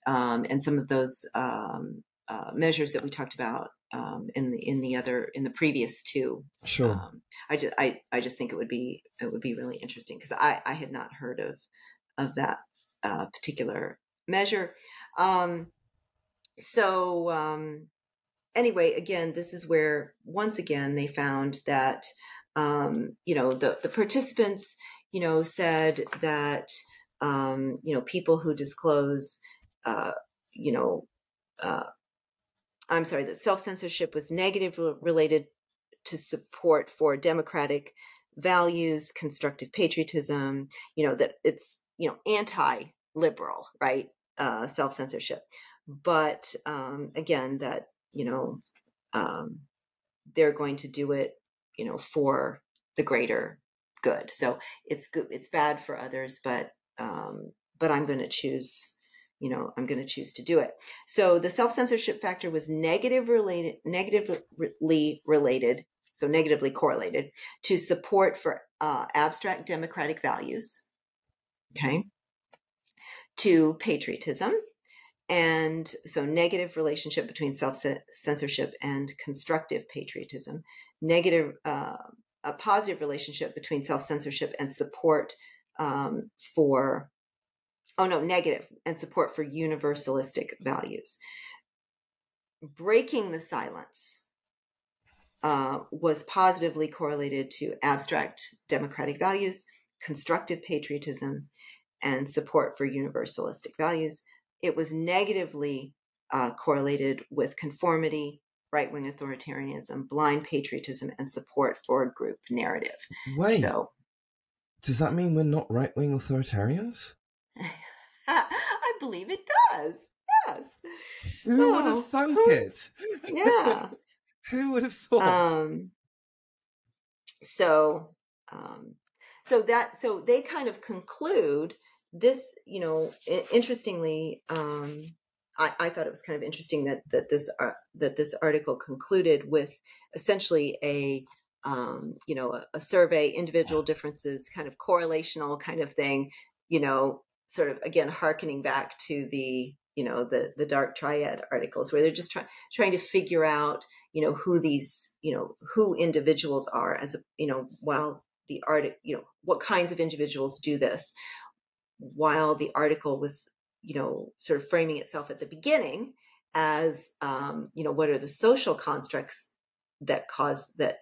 um, and some of those um, uh, measures that we talked about um, in the in the other in the previous two. Sure. Um, I just I, I just think it would be it would be really interesting because I I had not heard of of that uh, particular measure. Um, so um, anyway, again, this is where once again they found that um, you know the the participants you know said that um, you know people who disclose uh, you know uh, I'm sorry that self-censorship was negatively related to support for democratic values, constructive patriotism, you know, that it's, you know, anti-liberal, right? Uh, self-censorship. But um, again, that, you know, um, they're going to do it, you know, for the greater good. So it's good. It's bad for others, but, um, but I'm going to choose, you know, I'm going to choose to do it. So the self-censorship factor was negative related, negatively related. So negatively correlated to support for uh, abstract democratic values, okay, to patriotism, and so negative relationship between self-censorship and constructive patriotism, negative, uh, a positive relationship between self-censorship and support um, for, oh no, negative, and support for universalistic values. Breaking the silence Uh, was positively correlated to abstract democratic values, constructive patriotism, and support for universalistic values. It was negatively uh, correlated with conformity, right-wing authoritarianism, blind patriotism, and support for a group narrative. Wait, so, does that mean we're not right-wing authoritarians? I believe it does, yes. Who oh, would have thunk who, it? Yeah. Who would have thought? Um, so, um, so that, so they kind of conclude this, you know, I- interestingly, um, I, I thought it was kind of interesting that, that this, uh, that this article concluded with essentially a, um, you know, a, a survey, individual differences, kind of correlational kind of thing, you know, sort of, again, hearkening back to the, you know, the, the dark triad articles where they're just trying, trying to figure out, you know, who these, you know, who individuals are as a, you know, while the art, you know, what kinds of individuals do this, while the article was, you know, sort of framing itself at the beginning as, um, you know, what are the social constructs that cause that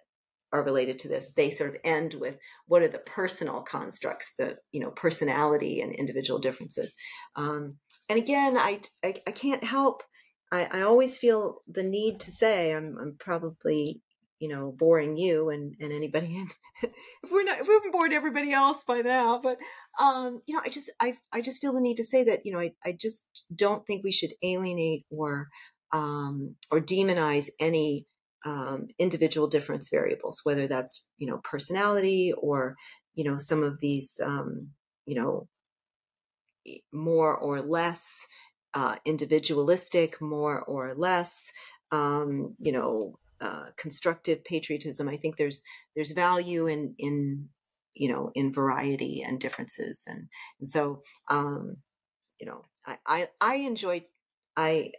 are related to this. They sort of end with what are the personal constructs, the, you know, personality and individual differences. Um, and again, I, I, I can't help. I, I always feel the need to say, I'm, I'm probably, you know, boring you and, and anybody. And if we're not, if we haven't bored everybody else by now, but, um, you know, I just, I, I just feel the need to say that, you know, I, I just don't think we should alienate or, um, or demonize any um, individual difference variables, whether that's, you know, personality or, you know, some of these, um, you know, more or less uh, individualistic, more or less, um, you know, uh, constructive patriotism. I think there's, there's value in, in, you know, in variety and differences. And, and so, um, you know, I, I, I enjoyed, I,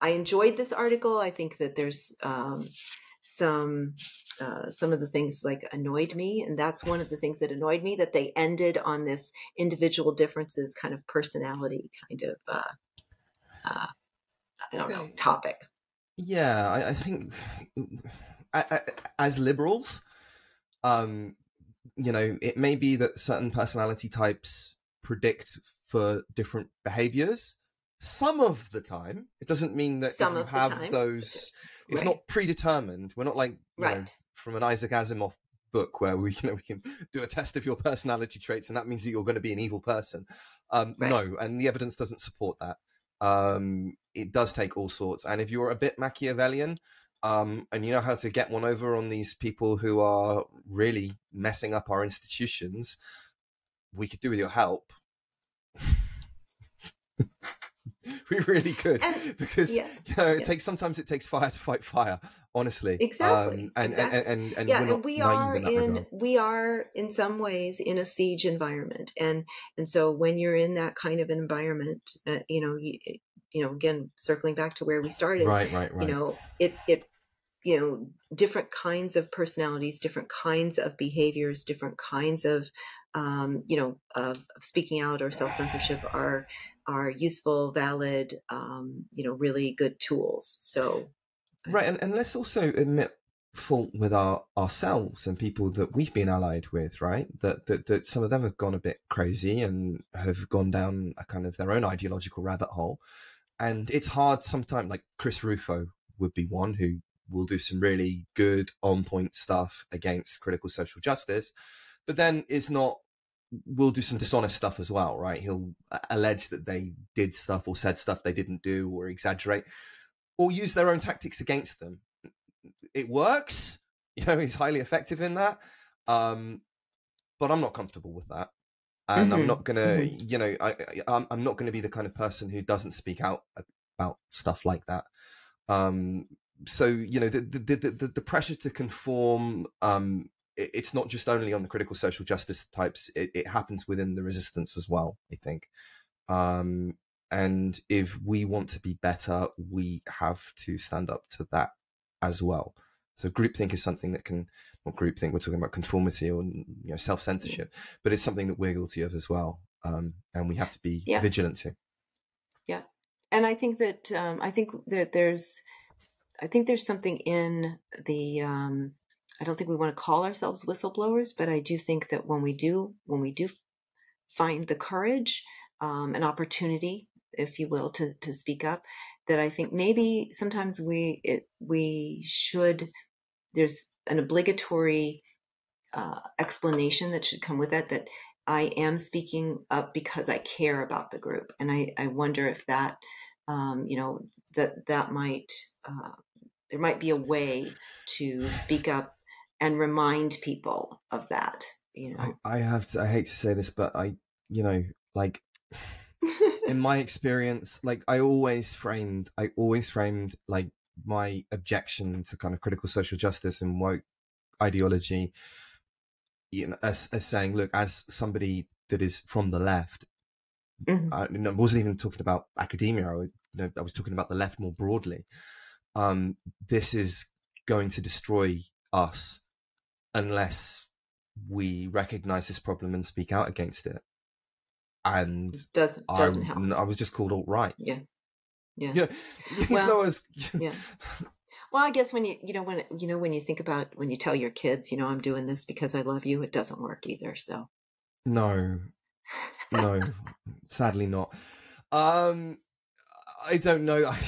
I enjoyed this article. I think that there's um, some uh, some of the things like annoyed me, and that's one of the things that annoyed me, that they ended on this individual differences kind of personality kind of uh, uh, I don't know topic. Yeah, I, I think I, I, as liberals, um, you know, it may be that certain personality types predict for different behaviors. some of the time. It doesn't mean that some you have time. Those. It's right. Not predetermined. We're not like right. know, from an Isaac Asimov book where we can, you know, we can do a test of your personality traits and that means that you're going to be an evil person. Um, right. No, and the evidence doesn't support that. Um, it does take all sorts. And if you're a bit Machiavellian, um, and you know how to get one over on these people who are really messing up our institutions, we could do with your help. We really could, and, because yeah, you know it yeah. takes sometimes it takes fire to fight fire, honestly. Exactly. Um, and, exactly. And, and, and yeah, we're and we are in, in we are in some ways in a siege environment, and and so when you're in that kind of environment, uh, you know, you, you know, again, circling back to where we started, right, right, right. You know, it it you know, different kinds of personalities, different kinds of behaviors, different kinds of um, you know, of, of speaking out or self censorship are. are useful, valid, um, you know, really good tools. So, right. And, and let's also admit fault with our ourselves and people that we've been allied with, right? That, that, that some of them have gone a bit crazy and have gone down a kind of their own ideological rabbit hole. And it's hard sometimes, like Chris Rufo would be one who will do some really good on point stuff against critical social justice, but then is not, will do some dishonest stuff as well, right? He'll allege that they did stuff or said stuff they didn't do or exaggerate or use their own tactics against them. It works, you know, he's highly effective in that. Um, but I'm not comfortable with that. And mm-hmm. I'm not going to, mm-hmm. you know, I, I, I'm, I'm not going to be the kind of person who doesn't speak out about stuff like that. Um, so, you know, the, the, the, the pressure to conform, um, it's not just only on the critical social justice types. It, it happens within the resistance as well, I think. Um, and if we want to be better, we have to stand up to that as well. So groupthink is something that can, not groupthink, we're talking about conformity or you know, self-censorship, but it's something that we're guilty of as well. Um, and we have to be yeah. vigilant to. Yeah. And I think that, um, I think that there's, I think there's something in the, um, I don't think we want to call ourselves whistleblowers, but I do think that when we do, when we do find the courage, um, an opportunity, if you will, to, to speak up, that I think maybe sometimes we, it, we should, there's an obligatory, uh, explanation that should come with that, that I am speaking up because I care about the group. And I, I wonder if that, um, you know, that, that might, uh, there might be a way to speak up and remind people of that, you know. I, I have to, I hate to say this, but I, you know, like in my experience, like I always framed, I always framed like my objection to kind of critical social justice and woke ideology, you know, as, as saying, look, as somebody that is from the left, mm-hmm. I, you know, I wasn't even talking about academia. I, would, you know, I was talking about the left more broadly. Um, this is going to destroy us unless we recognize this problem and speak out against it. And it doesn't, doesn't I, help. I was just called alt-right. Yeah. Yeah. You know, well, you know, I was, yeah. Well, I guess when you, you know, when, you know, when you think about, when you tell your kids, you know, I'm doing this because I love you, it doesn't work either. So. No, no, sadly not. Um, I don't know. I,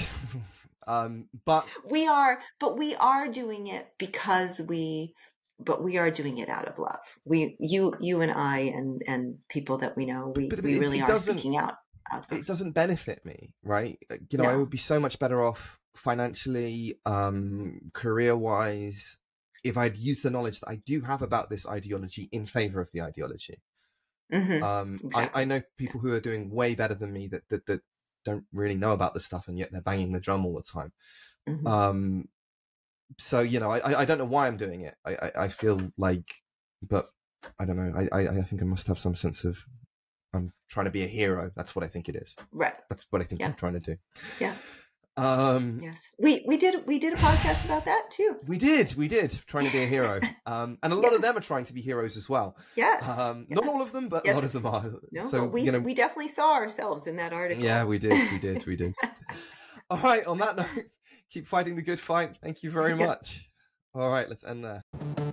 Um, but we are, but we are doing it because we, but we are doing it out of love. We, you, you and I, and, and people that we know, we, we it, really it are speaking out, out. It doesn't benefit me, right? You know, no. I would be so much better off financially, um, career wise, if I'd used the knowledge that I do have about this ideology in favor of the ideology. Mm-hmm. Um, exactly. I, I know people who are doing way better than me that, that, that, don't really know about this stuff and yet they're banging the drum all the time. Mm-hmm. Um, so, you know, I, I don't know why I'm doing it. I, I, I feel like, but I don't know. I, I think I must have some sense of, I'm trying to be a hero. That's what I think it is. Right. That's what I think yeah. I'm trying to do. Yeah. Um, yes. We, we did, we did a podcast about that too. We did, we did trying to be a hero. Um, and a lot yes. of them are trying to be heroes as well. Yes. Um, yes. Not all of them, but yes. a lot of them are. No, so we, you know, we definitely saw ourselves in that article. Yeah, we did. We did. We did. All right. On that note, keep fighting the good fight. Thank you very yes. much. All right. Let's end there.